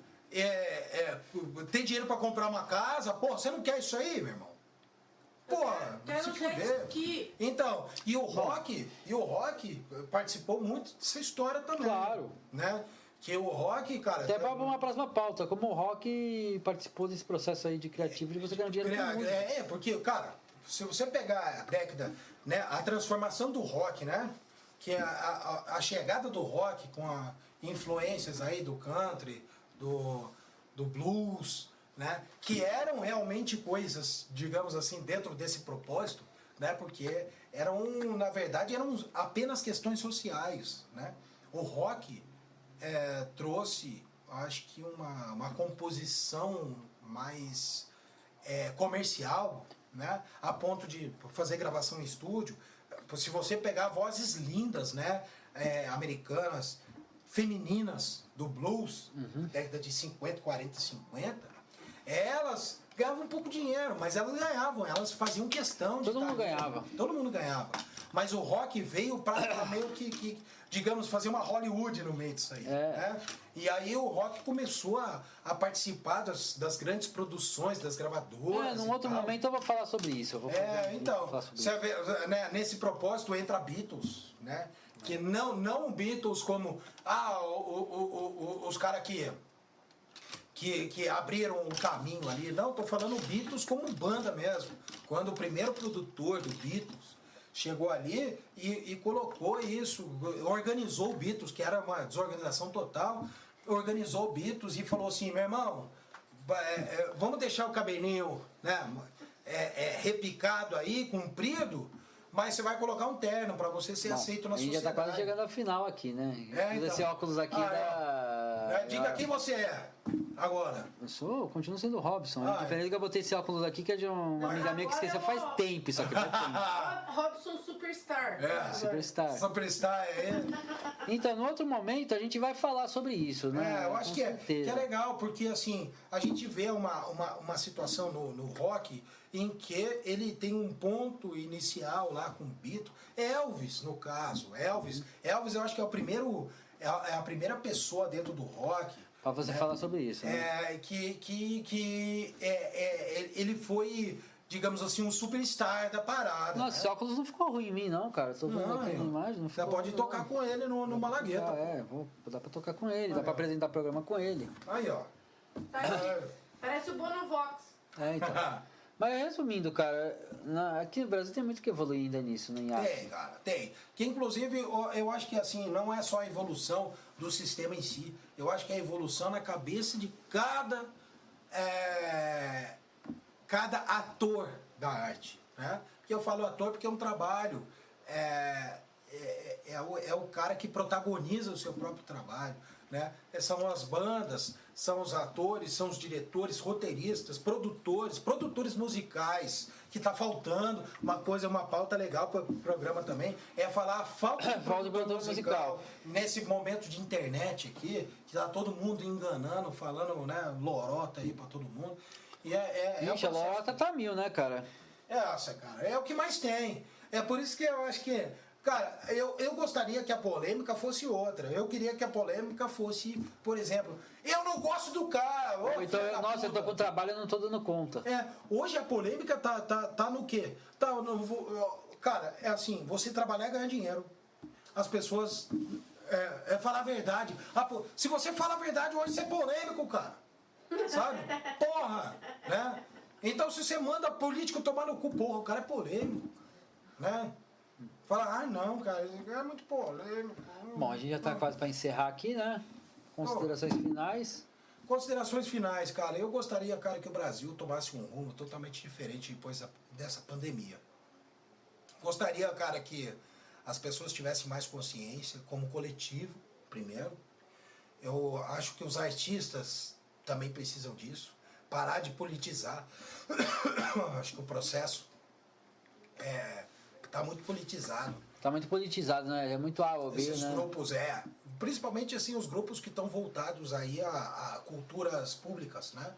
Ter dinheiro pra comprar uma casa. Porra, você não quer isso aí, meu irmão? Porra, se fuder. Então, e o rock participou muito dessa história também. Claro. Né? Que o rock, cara... Até para uma próxima pauta, como o rock participou desse processo aí de criativo, de você ganhar dinheiro com música. Porque, cara, se você pegar a década, né, a transformação do rock, né, que é a chegada do rock com influências aí do country, do blues, né, que eram realmente coisas, digamos assim, dentro desse propósito, né, porque na verdade eram apenas questões sociais, né. O rock... trouxe, acho que uma composição mais comercial, né? A ponto de fazer gravação em estúdio. Se você pegar vozes lindas, né? Americanas, femininas, do blues, década de 50, 40, 50, elas ganhavam pouco dinheiro, mas elas ganhavam, elas faziam questão de... Todo mundo ganhava. Mas o rock veio para meio que, digamos, fazer uma Hollywood no meio disso aí. Né? E aí o rock começou a participar das grandes produções, das gravadoras. Num outro momento eu vou falar sobre isso. Né, nesse propósito entra Beatles, né? Que não Beatles como os caras que abriram o caminho ali. Não, tô falando Beatles como banda mesmo. Quando o primeiro produtor do Beatles chegou ali e colocou isso, organizou o Beatles, que era uma desorganização total, organizou o Beatles e falou assim, meu irmão, vamos deixar o cabelinho, né, repicado aí, comprido, mas você vai colocar um terno para você ser aceito na sociedade. A gente já tá quase chegando ao final aqui, né? Então, esse óculos aqui diga quem você é agora. Eu continuo sendo o Robson. A diferença é que eu botei esse óculos aqui, que é de uma amiga minha que esqueceu faz tempo isso aqui. Robson Superstar. Superstar é ele. Então, no outro momento, a gente vai falar sobre isso, né? Eu acho que é legal, porque assim, a gente vê uma situação no rock em que ele tem um ponto inicial lá com o Beatles. Elvis, no caso. Elvis eu acho que é o primeiro... É a primeira pessoa dentro do rock... Pra você falar sobre isso, né? Ele foi, digamos assim, um superstar da parada. Nossa, esse óculos não ficou ruim em mim, não, cara. Tô vendo aqui a imagem, não ficou... Você pode tocar com ele numa lagueta. Dá pra tocar com ele, dá pra apresentar programa com ele. Aí, ó. Tá aqui. Parece o Bonovox. Então... Mas resumindo, cara, aqui no Brasil tem muito que evoluir ainda nisso, né? Tem, cara, tem. Que inclusive eu acho que assim, não é só a evolução do sistema em si, eu acho que é a evolução na cabeça de cada ator da arte, né? Porque eu falo ator porque é um trabalho, é o cara que protagoniza o seu próprio trabalho. Né? São as bandas, são os atores, são os diretores, roteiristas, produtores musicais, que está faltando. Uma pauta legal para o programa também é falar a falta de produtor musical. Nesse momento de internet aqui, que está todo mundo enganando, falando, né, lorota aí para todo mundo. Ixi, a lorota tá mil, né, cara? Cara, é o que mais tem. É por isso que eu acho que Cara, eu gostaria que a polêmica fosse outra. Eu queria que a polêmica fosse, por exemplo, eu não gosto do cara. Ou então, nossa, eu tô com trabalho e não tô dando conta. É, hoje a polêmica tá no quê? Cara, é assim, você trabalhar e ganhar dinheiro. As pessoas... É falar a verdade. Se você fala a verdade hoje, você é polêmico, cara. Sabe? Porra! Né? Então, se você manda político tomar no cu, porra, o cara é polêmico. Né? Fala, ah, não, cara, é muito polêmico. Bom, a gente já tá quase para encerrar aqui, né? Considerações finais. Considerações finais, cara. Eu gostaria, cara, que o Brasil tomasse um rumo totalmente diferente depois dessa pandemia. Gostaria, cara, que as pessoas tivessem mais consciência como coletivo, primeiro. Eu acho que os artistas também precisam disso. Parar de politizar. Acho que o processo tá muito politizado. Tá muito politizado, né? É muito A ou B, esses, né? Grupos, principalmente assim, os grupos que estão voltados aí a culturas públicas, né?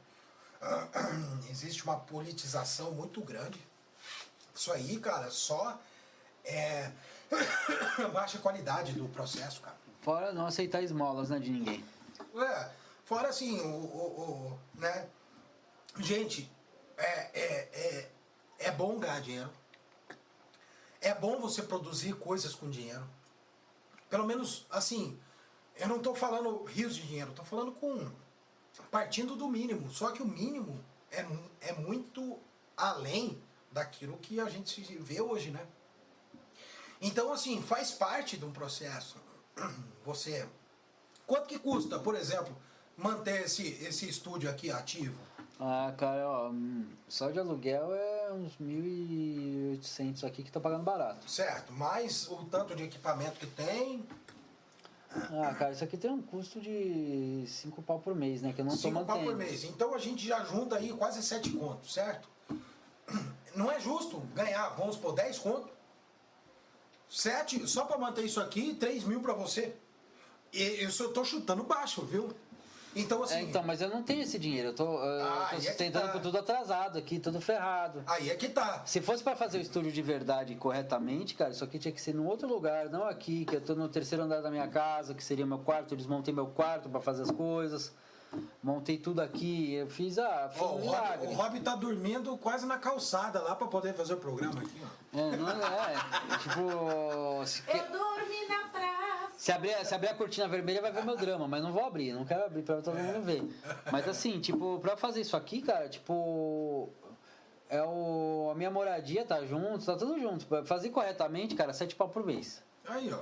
Existe uma politização muito grande. Isso aí, cara, só... baixa qualidade do processo, cara. Fora não aceitar esmolas, né, de ninguém. Fora assim, né? Gente, é bom ganhar dinheiro. É bom você produzir coisas com dinheiro. Pelo menos, assim, eu não tô falando rios de dinheiro, tô falando partindo do mínimo. Só que o mínimo é muito além daquilo que a gente vê hoje, né? Então, assim, faz parte de um processo. Você... Quanto que custa, por exemplo, manter esse estúdio aqui ativo? Ah, cara, ó, só de aluguel é uns 1.800 aqui que tá pagando barato. Certo, mas o tanto de equipamento que tem... Ah, cara, isso aqui tem um custo de 5 pau por mês, né? Que eu não tô mantendo. 5 pau por mês. Então a gente já junta aí quase 7 contos, certo? Não é justo ganhar, vamos por 10 contos. 7, só para manter isso aqui, 3 mil para você. Eu só tô chutando baixo, viu? Então, assim... então, mas eu não tenho esse dinheiro. Eu tô sustentando com tudo atrasado aqui, tudo ferrado. Aí é que tá. Se fosse para fazer o estúdio de verdade corretamente, cara, isso aqui tinha que ser num outro lugar, não aqui, que eu tô no terceiro andar da minha casa, que seria meu quarto. Eu desmontei meu quarto para fazer as coisas. Montei tudo aqui, eu fiz um milagre. O Rob tá dormindo quase na calçada lá pra poder fazer o programa aqui, ó. Eu dormi na praça. Se abrir a cortina vermelha vai ver meu drama, mas não vou abrir, não quero abrir pra todo mundo ver. Mas assim, tipo, pra fazer isso aqui, cara, tipo... a minha moradia tá junto, tá tudo junto. Pra fazer corretamente, cara, 7 pau por mês. Aí, ó.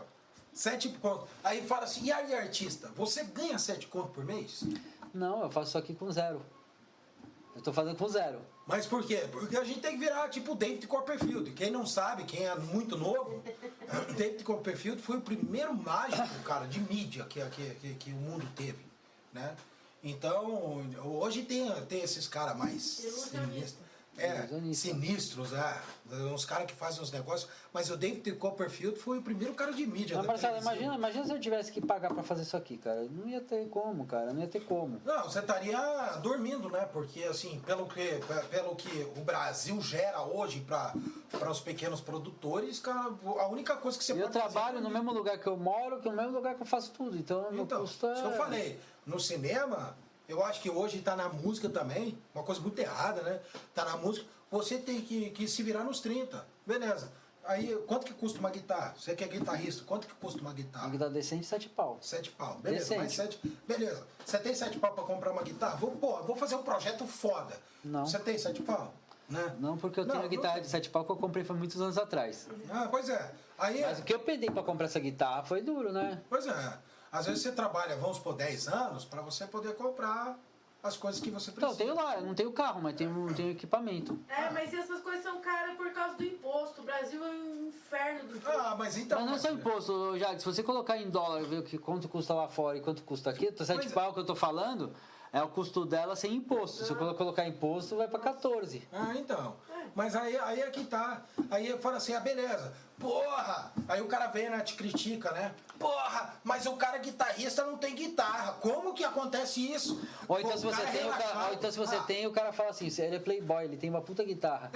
7 conto. Aí fala assim, e aí, artista, você ganha 7 conto por mês? Não, eu faço isso aqui com zero. Eu tô fazendo com zero. Mas por quê? Porque a gente tem que virar tipo o David Copperfield. Quem não sabe, quem é muito novo, David Copperfield foi o primeiro mágico, cara, de mídia que o mundo teve, né? Então, hoje tem esses caras mais sinistros. Sinistros, uns caras que fazem uns negócios. Mas o David Copperfield foi o primeiro cara de mídia. Não, Marcelo, imagina se eu tivesse que pagar pra fazer isso aqui, cara. Não ia ter como, cara. Não ia ter como. Não, você estaria dormindo, né? Porque, assim, pelo que o Brasil gera hoje pra os pequenos produtores, cara, a única coisa que você pode fazer... Eu trabalho no mesmo lugar que eu moro, que é o mesmo lugar que eu faço tudo. Então, meu custo é... Isso que eu falei. No cinema... Eu acho que hoje tá na música também, uma coisa muito errada, né? Tá na música, você tem que se virar nos 30, beleza. Aí, quanto que custa uma guitarra? Você que é guitarrista, quanto que custa uma guitarra? Uma guitarra decente, 7 pau. 7 pau, beleza. Decente. Mais 7, beleza. Você tem 7 pau pra comprar uma guitarra? Vou fazer um projeto foda. Não. Você tem 7 pau? Né? Não, porque eu tenho a guitarra de 7 pau que eu comprei foi muitos anos atrás. Ah, pois é. Aí, mas o que eu pedi pra comprar essa guitarra foi duro, né? Pois é. Às vezes você trabalha, vamos por 10 anos, para você poder comprar as coisas que você precisa. Então, eu tenho lá, eu não tenho carro, mas tenho equipamento. Mas essas coisas são caras por causa do imposto. O Brasil é um inferno do imposto. Mas então... Mas não é só imposto, Jacques. Se você colocar em dólar e ver quanto custa lá fora e quanto custa aqui, 7 pau que eu tô falando, é o custo dela sem imposto. Se eu colocar imposto, vai para 14. Mas aí é que tá. Aí eu falo assim, beleza... Porra! Aí o cara vem, né, te critica, né? Porra, mas o cara guitarrista não tem guitarra. Como que acontece isso? Ou então, se você tem, o cara fala assim, ele é playboy, ele tem uma puta guitarra.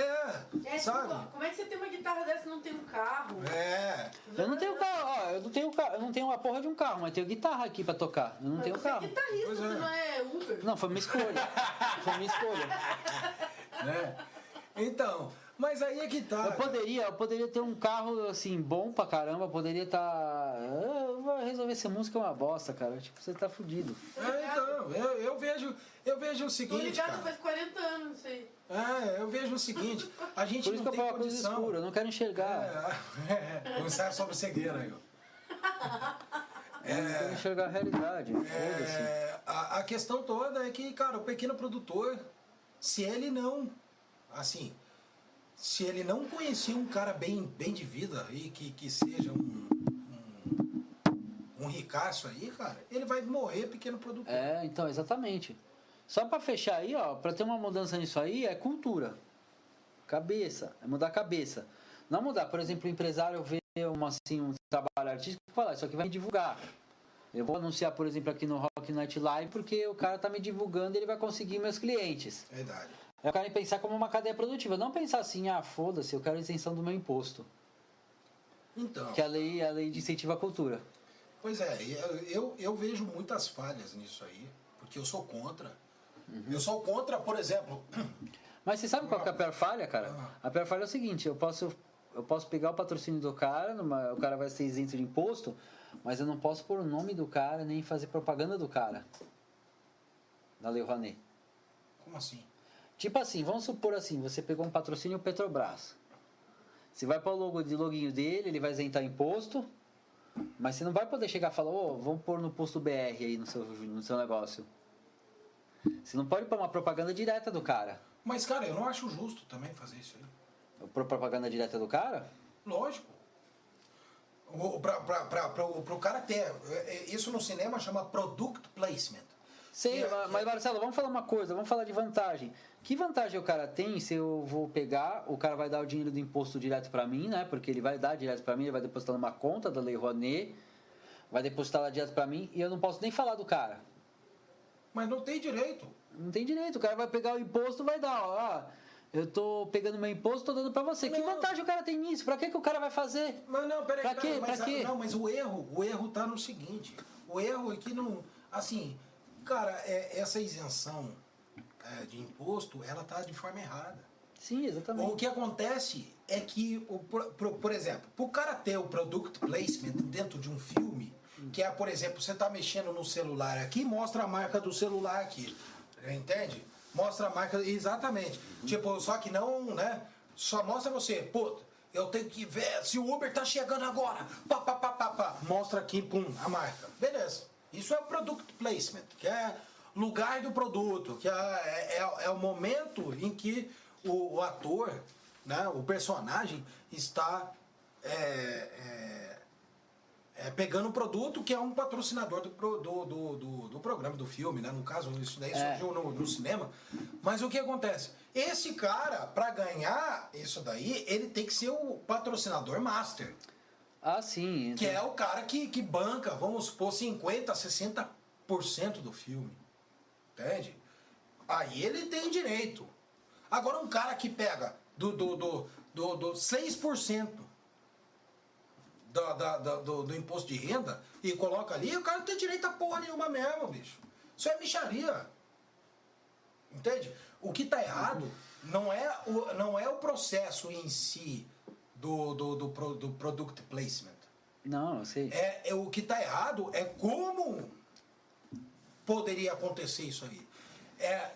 É, sabe? Tipo, como é que você tem uma guitarra dessa e não tem um carro? É. Eu não tenho carro, ó, eu não tenho uma porra de um carro, mas tenho guitarra aqui pra tocar. Eu não mas tenho você carro. Você é guitarrista, você não é Uber? Não, foi minha escolha. Foi minha escolha. Né? Então... Mas aí é que tá. Eu poderia ter um carro, assim, bom pra caramba. Eu poderia estar... Vou resolver essa música é uma bosta, cara. Tipo, você tá fudido. É, então. Eu vejo o seguinte, tô ligado, cara. Faz 40 anos, não sei. É, eu vejo o seguinte. A gente por isso não que eu tem condição. Coisa escura, eu não quero enxergar. É. Ensaio sobre a cegueira, aí, ó. Eu quero enxergar a realidade. É, a questão toda é que, cara, o pequeno produtor, se ele não... Assim... Se ele não conhecia um cara bem de vida e que seja um ricaço aí, cara, ele vai morrer pequeno produtor. É, então, exatamente. Só pra fechar aí, ó, pra ter uma mudança nisso aí, é cultura. Cabeça, é mudar a cabeça. Não mudar, por exemplo, o empresário vê um trabalho artístico e fala, isso aqui vai me divulgar. Eu vou anunciar, por exemplo, aqui no Rock Night Live porque o cara tá me divulgando e ele vai conseguir meus clientes. Verdade. É o cara pensar como uma cadeia produtiva. Não pensar assim, ah, foda-se, eu quero isenção do meu imposto. Então... Que a lei de incentivo à cultura. Pois é, eu vejo muitas falhas nisso aí, porque eu sou contra. Uhum. Eu sou contra, por exemplo... Mas você sabe qual que é a pior falha, cara? Uhum. A pior falha é o seguinte, eu posso pegar o patrocínio do cara, o cara vai ser isento de imposto, mas eu não posso pôr o nome do cara, nem fazer propaganda do cara. Na Lei Rouanet. Como assim? Tipo assim, vamos supor assim, você pegou um patrocínio Petrobras. Você vai para o loginho dele, ele vai isentar imposto, mas você não vai poder chegar e falar, ô, vamos pôr no posto BR aí no seu negócio. Você não pode pôr uma propaganda direta do cara. Mas, cara, eu não acho justo também fazer isso aí. Propaganda direta do cara? Lógico. Para o cara ter... Isso no cinema chama product placement. Sim, mas Marcelo, vamos falar uma coisa, vamos falar de vantagem. Que vantagem o cara tem se eu vou pegar, o cara vai dar o dinheiro do imposto direto pra mim, né? Porque ele vai dar direto pra mim, ele vai depositar numa conta da Lei Rouanet, vai depositar lá direto pra mim e eu não posso nem falar do cara. Mas não tem direito. Não tem direito, o cara vai pegar o imposto, vai dar, ó, eu tô pegando meu imposto, tô dando pra você. Não. Que vantagem o cara tem nisso? Pra que o cara vai fazer? Mas não, peraí, pra quê? Não, mas o erro tá no seguinte, o erro é que não, assim... Cara, essa isenção de imposto, ela tá de forma errada. Sim, exatamente. O que acontece é que, por exemplo, pro cara ter o product placement dentro de um filme, que é, por exemplo, você tá mexendo no celular aqui, mostra a marca do celular aqui, entende? Mostra a marca, exatamente. Uhum. Tipo, só que não, né? Só mostra você, pô, eu tenho que ver se o Uber tá chegando agora. Pá. Mostra aqui, pum, a marca. Beleza. Isso é o product placement, que é lugar do produto, que é o momento em que o ator, né, o personagem, está pegando um produto que é um patrocinador do programa, do filme, né? No caso, isso daí surgiu no cinema. Mas o que acontece? Esse cara, para ganhar isso daí, ele tem que ser o patrocinador master. Ah, sim. Então. Que é o cara que banca, vamos supor, 50%, 60% do filme. Entende? Aí ele tem direito. Agora, um cara que pega do 6% do imposto de renda e coloca ali, o cara não tem direito a porra nenhuma mesmo, bicho. Isso é mixaria. Entende? O que tá errado não é o processo em si. Do product placement. Não, eu sei. O que está errado é como poderia acontecer isso aí.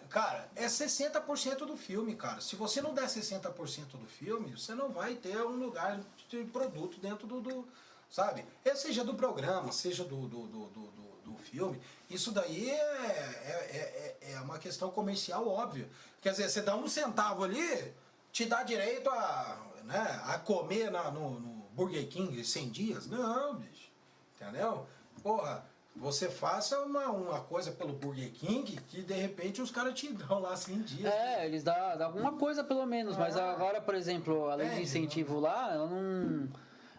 Cara, é 60% do filme, cara. Se você não der 60% do filme, você não vai ter um lugar de produto dentro do sabe? Seja do programa, seja do filme. Isso daí é uma questão comercial óbvia. Quer dizer, você dá um centavo ali, te dá direito a... Né? A comer no Burger King 100 dias? Não, bicho. Entendeu? Porra, você faça uma coisa pelo Burger King que de repente os caras te dão lá 100 dias. Eles dão alguma coisa pelo menos, mas agora, por exemplo, a lei de incentivo lá, ela não...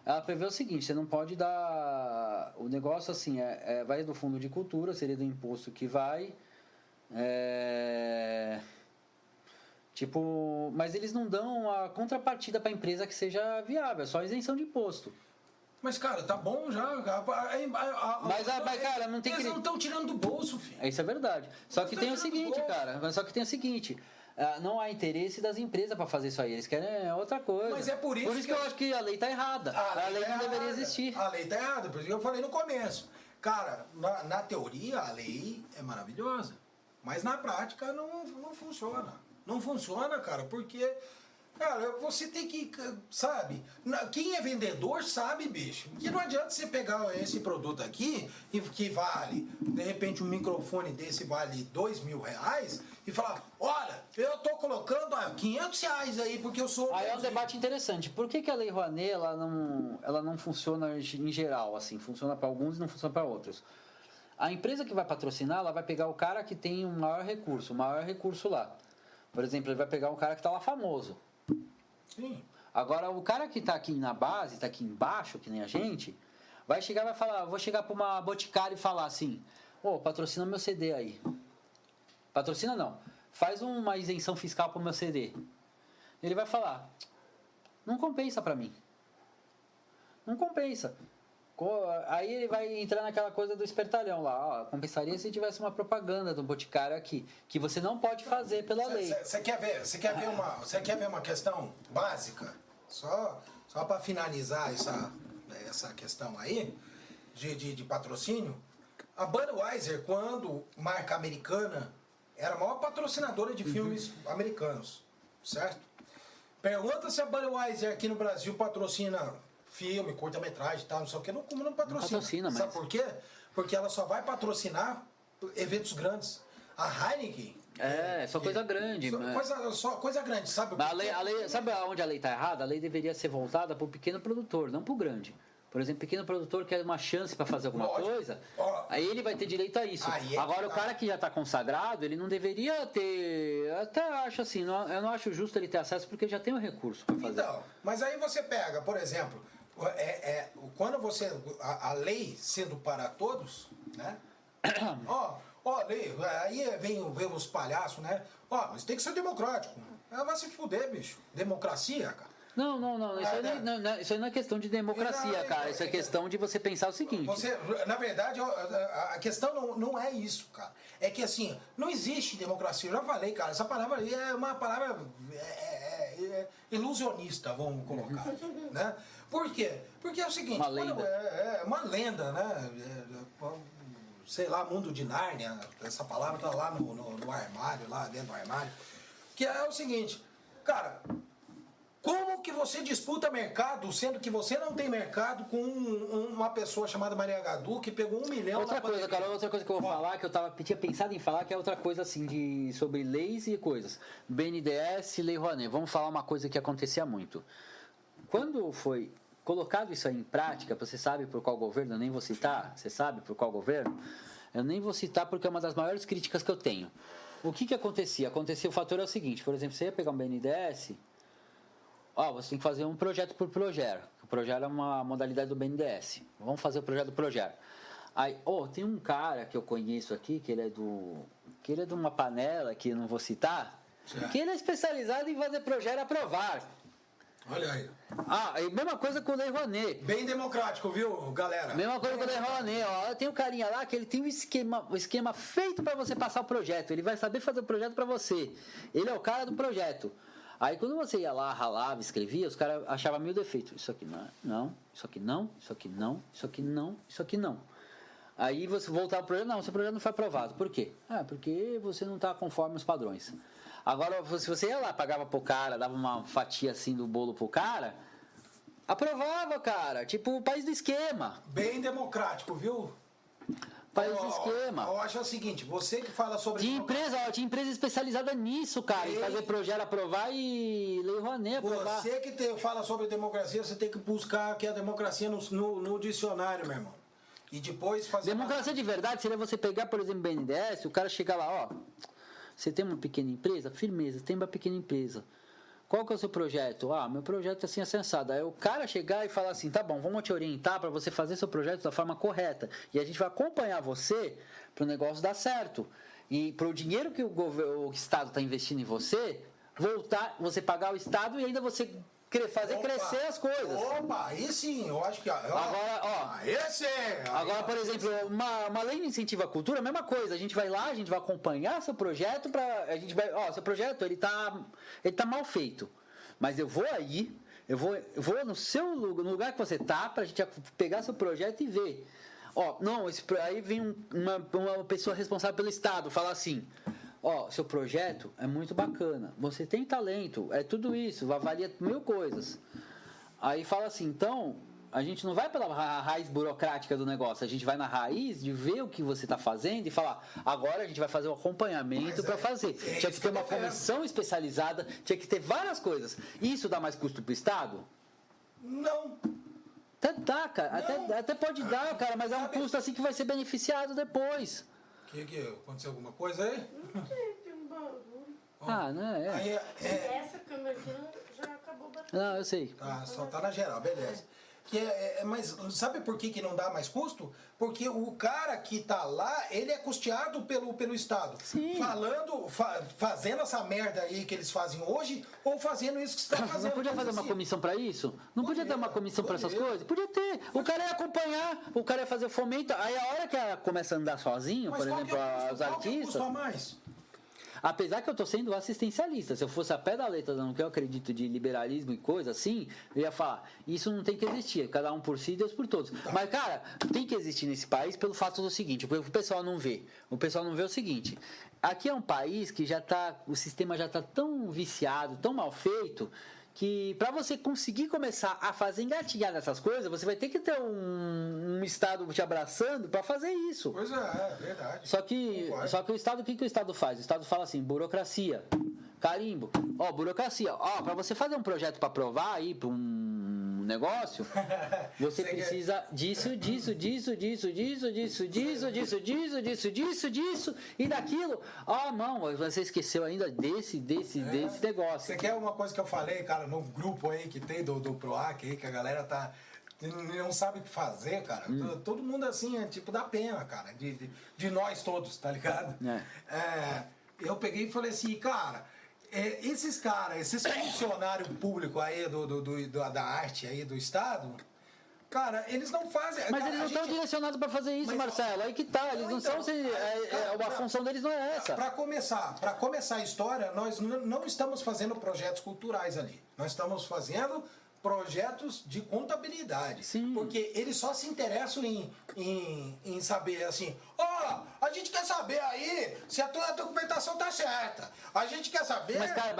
Ela prevê o seguinte, você não pode dar... O negócio, assim, vai do fundo de cultura, seria do imposto que vai... Tipo... Mas eles não dão a contrapartida para a empresa que seja viável, é só isenção de imposto. Mas, cara, tá bom já. Mas cara, não tem que... Eles não estão tirando do bolso, filho. Isso é verdade. Só que tem o seguinte, cara. Só que tem o seguinte... Não há interesse das empresas para fazer isso aí. Eles querem outra coisa. Mas é por isso que eu acho que a lei tá errada. A lei não deveria existir. A lei tá errada, por isso que eu falei no começo. Cara, na teoria, a lei é maravilhosa. Mas na prática não funciona. Não funciona, cara, porque... Cara, você tem que, sabe, quem é vendedor sabe, bicho, que não adianta você pegar esse produto aqui, que vale, de repente um microfone desse vale R$2.000, e falar, olha, eu tô colocando R$500 aí, porque eu sou... Aí é um debate interessante, por que a Lei Rouanet, ela não funciona em geral, assim, funciona para alguns e não funciona para outros? A empresa que vai patrocinar, ela vai pegar o cara que tem o maior recurso lá, por exemplo, ele vai pegar um cara que tá lá famoso. Sim. Agora, o cara que tá aqui na base, tá aqui embaixo, que nem a gente, vai chegar e vai falar, vou chegar pra uma boticária e falar assim, patrocina meu CD aí. Patrocina não, faz uma isenção fiscal pro meu CD. Ele vai falar, não compensa pra mim. Não compensa. Aí ele vai entrar naquela coisa do espertalhão lá, compensaria se tivesse uma propaganda do Boticário aqui, que você não pode fazer pela lei. Você quer ver uma questão básica? Só para finalizar essa questão aí de patrocínio, a Budweiser, quando marca americana, era a maior patrocinadora de filmes americanos, certo? Pergunta se a Budweiser aqui no Brasil patrocina filme, curta-metragem e tal, não sei o que, não patrocina. Sabe por quê? Porque ela só vai patrocinar eventos grandes. A Heineken... Só coisa grande, sabe? Mas a lei, sabe onde a lei está errada? A lei deveria ser voltada para o pequeno produtor, não para o grande. Por exemplo, o pequeno produtor quer uma chance para fazer alguma coisa, aí ele vai ter direito a isso. Agora, o cara que já está consagrado, ele não deveria ter... Até acho assim, eu não acho justo ele ter acesso porque já tem o recurso para fazer. Então, mas aí você pega, por exemplo... quando você... A lei sendo para todos, né? Lei, aí vem os palhaços, né? Isso tem que ser democrático. Ela vai se fuder, bicho. Democracia, cara. Não. Isso aí não é questão de democracia, cara. Isso é questão de você pensar o seguinte. Na verdade, a questão não é isso, cara. É que, assim, não existe democracia. Eu já falei, cara. Essa palavra aí é uma palavra ilusionista, vamos colocar. Né? Por quê? Porque é o seguinte... Uma lenda. É uma lenda, né? Sei lá, mundo de Nárnia. Essa palavra tá lá no armário, lá dentro do armário. Que é o seguinte, cara... Como que você disputa mercado, sendo que você não tem mercado com uma pessoa chamada Maria Gadú, que pegou 1 milhão... Outra coisa que eu vou falar, que eu tinha pensado em falar, que é outra coisa assim, sobre leis e coisas. BNDES e Lei Rouanet. Vamos falar uma coisa que acontecia muito. Quando foi colocado isso aí em prática, você sabe por qual governo, eu nem vou citar, você sabe por qual governo, eu nem vou citar porque é uma das maiores críticas que eu tenho. O que acontecia? Acontecia o fator é o seguinte, por exemplo, você ia pegar um BNDES... você tem que fazer um projeto por Projac. O Projac é uma modalidade do BNDES. Vamos fazer o projeto do Projac. Aí, tem um cara que eu conheço aqui, que ele é de uma panela que eu não vou citar, que ele é especializado em fazer Projac e aprovar. Olha aí. E mesma coisa com o Lei Rouanet. Bem democrático, viu, galera? Mesma coisa com o Lei Rouanet, Tem um carinha lá que ele tem um esquema feito para você passar o projeto. Ele vai saber fazer o projeto para você. Ele é o cara do projeto. Aí quando você ia lá, ralava, escrevia, os caras achavam 1000 defeitos. Isso aqui não, isso aqui não, isso aqui não, isso aqui não, isso aqui não. Aí você voltava pro projeto, seu projeto não foi aprovado. Por quê? Porque você não está conforme os padrões. Agora, se você ia lá, pagava pro cara, dava uma fatia assim do bolo pro cara, aprovava, cara. Tipo o país do esquema. Bem democrático, viu? Eu acho o seguinte, você que fala sobre... Tinha empresa especializada nisso, cara, em fazer projeto aprovar e Lei Rouanet aprovar. Você que fala sobre democracia, você tem que buscar aqui a democracia no dicionário, meu irmão. E depois fazer... Democracia de verdade seria você pegar, por exemplo, o BNDES, o cara chegar lá, você tem uma pequena empresa? Firmeza, tem uma pequena empresa. Qual que é o seu projeto? Ah, meu projeto é assim, é sensado. Aí o cara chegar e falar assim, tá bom, vamos te orientar para você fazer seu projeto da forma correta. E a gente vai acompanhar você para o negócio dar certo. E para o dinheiro que o Estado está investindo em você, voltar, você pagar o Estado e ainda você... fazer crescer as coisas. Opa, aí sim, eu acho que... Agora, ó... Esse é... Agora, por exemplo, uma lei de incentivo à cultura, a mesma coisa. A gente vai lá, a gente vai acompanhar seu projeto para... A gente vai... Ó, seu projeto, ele tá mal feito. Mas eu vou aí, eu vou no seu lugar, no lugar que você tá, pra gente pegar seu projeto e ver. Ó, não, aí vem uma pessoa responsável pelo Estado, falar assim... Ó, seu projeto é muito bacana, você tem talento, é tudo isso, avalia mil coisas. Aí fala assim, então, a gente não vai pela raiz burocrática do negócio, a gente vai na raiz de ver o que você está fazendo e falar, agora a gente vai fazer um acompanhamento para fazer. Tinha que ter uma comissão especializada, tinha que ter várias coisas. Isso dá mais custo para o Estado? Não. Até dá, cara, até pode dar, cara, mas é um custo assim que vai ser beneficiado depois. Que aconteceu alguma coisa aí? Não sei, tem um barulho. Ah, não é? Aí, essa câmera aqui já acabou batendo. Não, eu sei. Tá, só tá na geral, beleza. Que mas sabe por que não dá mais custo? Porque o cara que tá lá, ele é custeado pelo Estado. Sim. Fazendo essa merda aí que eles fazem hoje, ou fazendo isso que você está fazendo. Não podia fazer uma comissão para isso? Não podia ter uma comissão para essas coisas? Podia ter. O cara ia acompanhar, o cara ia fazer fomento. Aí a hora que ela começa a andar sozinho, por exemplo, os artistas... Apesar que eu tô sendo assistencialista, se eu fosse a pé da letra, não que eu acredito de liberalismo e coisa assim, eu ia falar, isso não tem que existir, cada um por si, Deus por todos. Mas, cara, tem que existir nesse país pelo fato do seguinte, o pessoal não vê. O pessoal não vê o seguinte, aqui é um país que já tá, o sistema já tá tão viciado, tão mal feito, que para você conseguir começar a fazer engatilhar nessas coisas, você vai ter que ter um Estado te abraçando para fazer isso. Pois é verdade. Só que o Estado, o que o Estado faz? O Estado fala assim, burocracia, carimbo. Ó, burocracia. Ó, para você fazer um projeto para aprovar aí, para um negócio, você precisa disso, e daquilo. Ó, não, você esqueceu ainda desse negócio. Você quer uma coisa que eu falei, cara? No grupo aí que tem do PROAC aí, que a galera tá não sabe o que fazer, cara. Todo mundo assim, é tipo, dá pena, cara, de nós todos, tá ligado? Eu peguei e falei assim, cara, esses funcionários públicos aí da arte aí do Estado, cara, eles não fazem... Mas cara, eles não estão direcionados para fazer isso, Marcelo. Aí que tá, eles não são... A função deles não é essa. Para começar a história, nós não estamos fazendo projetos culturais ali. Nós estamos fazendo projetos de contabilidade. Sim. Porque eles só se interessam em saber assim... a gente quer saber aí se a tua documentação tá certa. A gente quer saber... Mas, cara,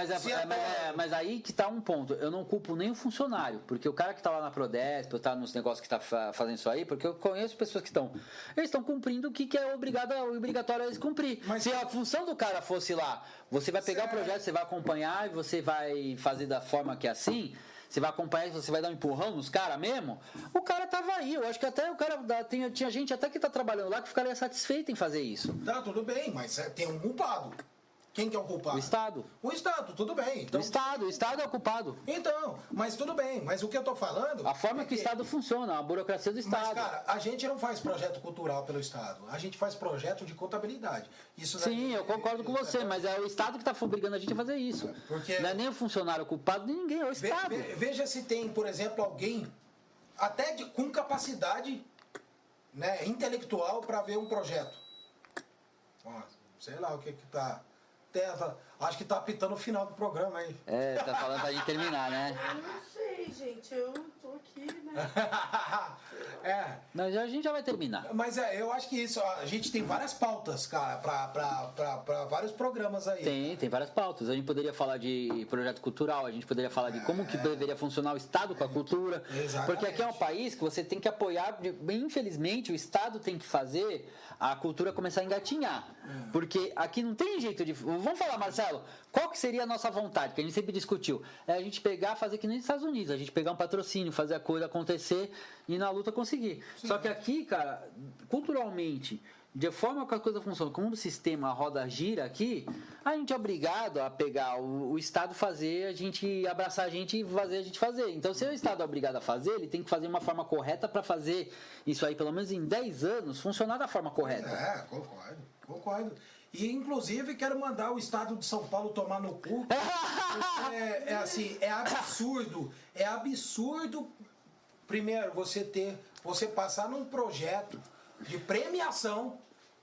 mas aí que tá um ponto. Eu não culpo nem o funcionário, porque o cara que tá lá na Prodesp, tá nos negócios que tá fazendo isso aí, porque eu conheço pessoas que estão... Eles estão cumprindo o que é obrigatório eles cumprir. Mas se a função do cara fosse lá, você vai pegar o projeto, você vai acompanhar, e você vai fazer da forma que é assim... Você vai acompanhar, você vai dar um empurrão nos caras mesmo? O cara tava aí. Eu acho que até o cara... Tinha gente até que tá trabalhando lá que ficaria satisfeito em fazer isso. Tá, tudo bem, mas tem um culpado. Quem que é o culpado? O Estado. O Estado, tudo bem. Então, o Estado é o culpado. Então, mas tudo bem. Mas o que eu tô falando... A forma que o Estado funciona, a burocracia do Estado. Mas, cara, a gente não faz projeto cultural pelo Estado. A gente faz projeto de contabilidade. Isso sim, eu concordo com você, mas é o Estado que tá obrigando a gente a fazer isso. Porque... Não é nem o funcionário culpado, nem ninguém, é o Estado. Veja se tem, por exemplo, alguém até com capacidade... Né, intelectual para ver um projeto. Sei lá o que tá. Acho que tá apitando o final do programa aí. Tá falando pra gente terminar, né? Eu não sei, gente. Eu não tô aqui, né? Mas a gente já vai terminar. Mas eu acho que isso. A gente tem várias pautas, cara, pra vários programas aí. Tem várias pautas. A gente poderia falar de projeto cultural, a gente poderia falar de como que deveria funcionar o Estado com a cultura. Exatamente. Porque aqui é um país que você tem que apoiar. Infelizmente, o Estado tem que fazer a cultura começar a engatinhar. Porque aqui não tem jeito de... Vamos falar, Marcelo, qual que seria a nossa vontade, que a gente sempre discutiu? É a gente pegar, fazer que nem nos Estados Unidos, a gente pegar um patrocínio, fazer fazer a coisa acontecer e na luta conseguir. Sim. Só que aqui, cara, culturalmente, de forma que a coisa funciona, como o sistema roda gira aqui, a gente é obrigado a pegar o Estado fazer, a gente abraçar a gente e fazer a gente fazer. Então, se o Estado é obrigado a fazer, ele tem que fazer uma forma correta para fazer isso aí, pelo menos em 10 anos, funcionar da forma correta. É, concordo, concordo. E, inclusive, quero mandar o Estado de São Paulo tomar no cu. É assim, é absurdo. É absurdo, primeiro, você passar num projeto de premiação,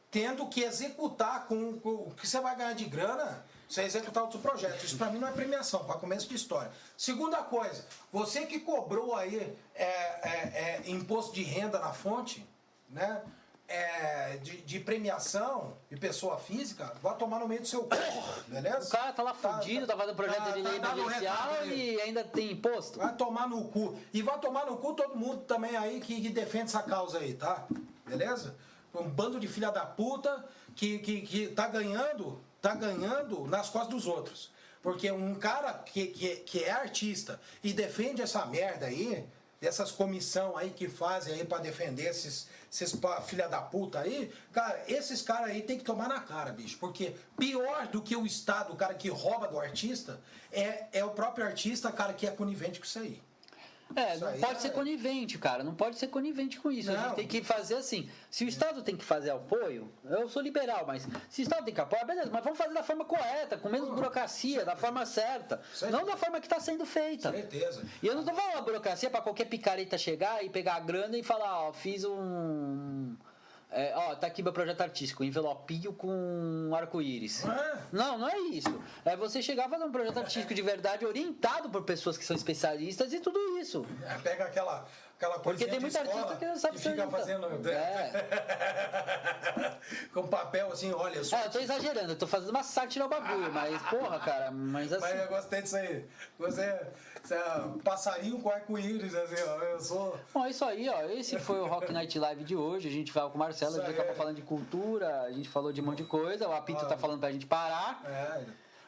tendo que executar com o que você vai ganhar de grana, você executar outros projetos. Isso, para mim, não é premiação, para começo de história. Segunda coisa, você que cobrou aí imposto de renda na fonte, né? De premiação de pessoa física, vai tomar no meio do seu corpo, beleza? O cara tá lá fudido, tá fazendo projeto de lei emergencial e ainda tem imposto. Vai tomar no cu. E vai tomar no cu todo mundo também aí que defende essa causa aí, tá? Beleza? Um bando de filha da puta que tá ganhando nas costas dos outros. Porque um cara que é artista e defende essa merda aí, dessas comissão aí que fazem aí pra defender esses filha da puta aí, cara, esses caras aí tem que tomar na cara, bicho, porque pior do que o Estado, o cara que rouba do artista, é o próprio artista, cara, que é conivente com isso aí. Não pode ser conivente, cara. Não pode ser conivente com isso. Não. A gente tem que fazer assim. Se o Estado tem que fazer apoio, eu sou liberal, mas se o Estado tem que apoiar, beleza, mas vamos fazer da forma correta, com menos burocracia, da forma certa. Não da forma que está sendo feita. Certeza. E eu não estou falando burocracia para qualquer picareta chegar e pegar a grana e falar, ó, fiz um... tá aqui meu projeto artístico, envelopinho com arco-íris. Não é isso. É você chegar a fazer um projeto artístico de verdade, orientado por pessoas que são especialistas e tudo isso. Pega aquela coisa. Porque tem muita artista que não sabe se fica fazendo. Com papel assim, olha só. Eu tô exagerando, eu tô fazendo uma sátira ao bagulho, mas porra, cara, mas assim. Mas eu gostei disso aí. Você é passarinho com arco-íris, assim, ó. Eu sou. Bom, é isso aí, ó. Esse foi o Rock Night Live de hoje. A gente vai com o Marcelo, a gente acabou falando de cultura, a gente falou de um monte de coisa, o Apito tá falando pra gente parar.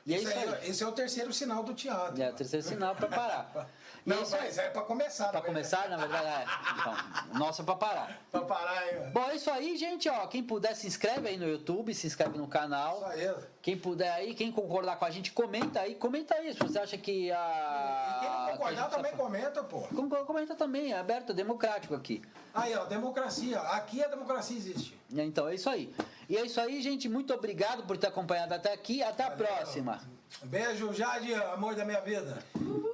E isso aí. Esse é o terceiro sinal do teatro. É o terceiro sinal pra parar. Não, mas é pra começar, né? Pra começar, na verdade, Então, nossa, é pra parar. Pra parar aí, ó. Bom, é isso aí, gente, ó. Quem puder, se inscreve aí no YouTube, se inscreve no canal. Isso aí. Quem puder aí, quem concordar com a gente, comenta aí. Se você acha que a... E quem não concordar também comenta, pô. Comenta também, é aberto, é democrático aqui. Aí, ó, democracia. Aqui a democracia existe. Então, é isso aí. E é isso aí, gente. Muito obrigado por ter acompanhado até aqui. Até a próxima. Beijo, Jade, amor da minha vida.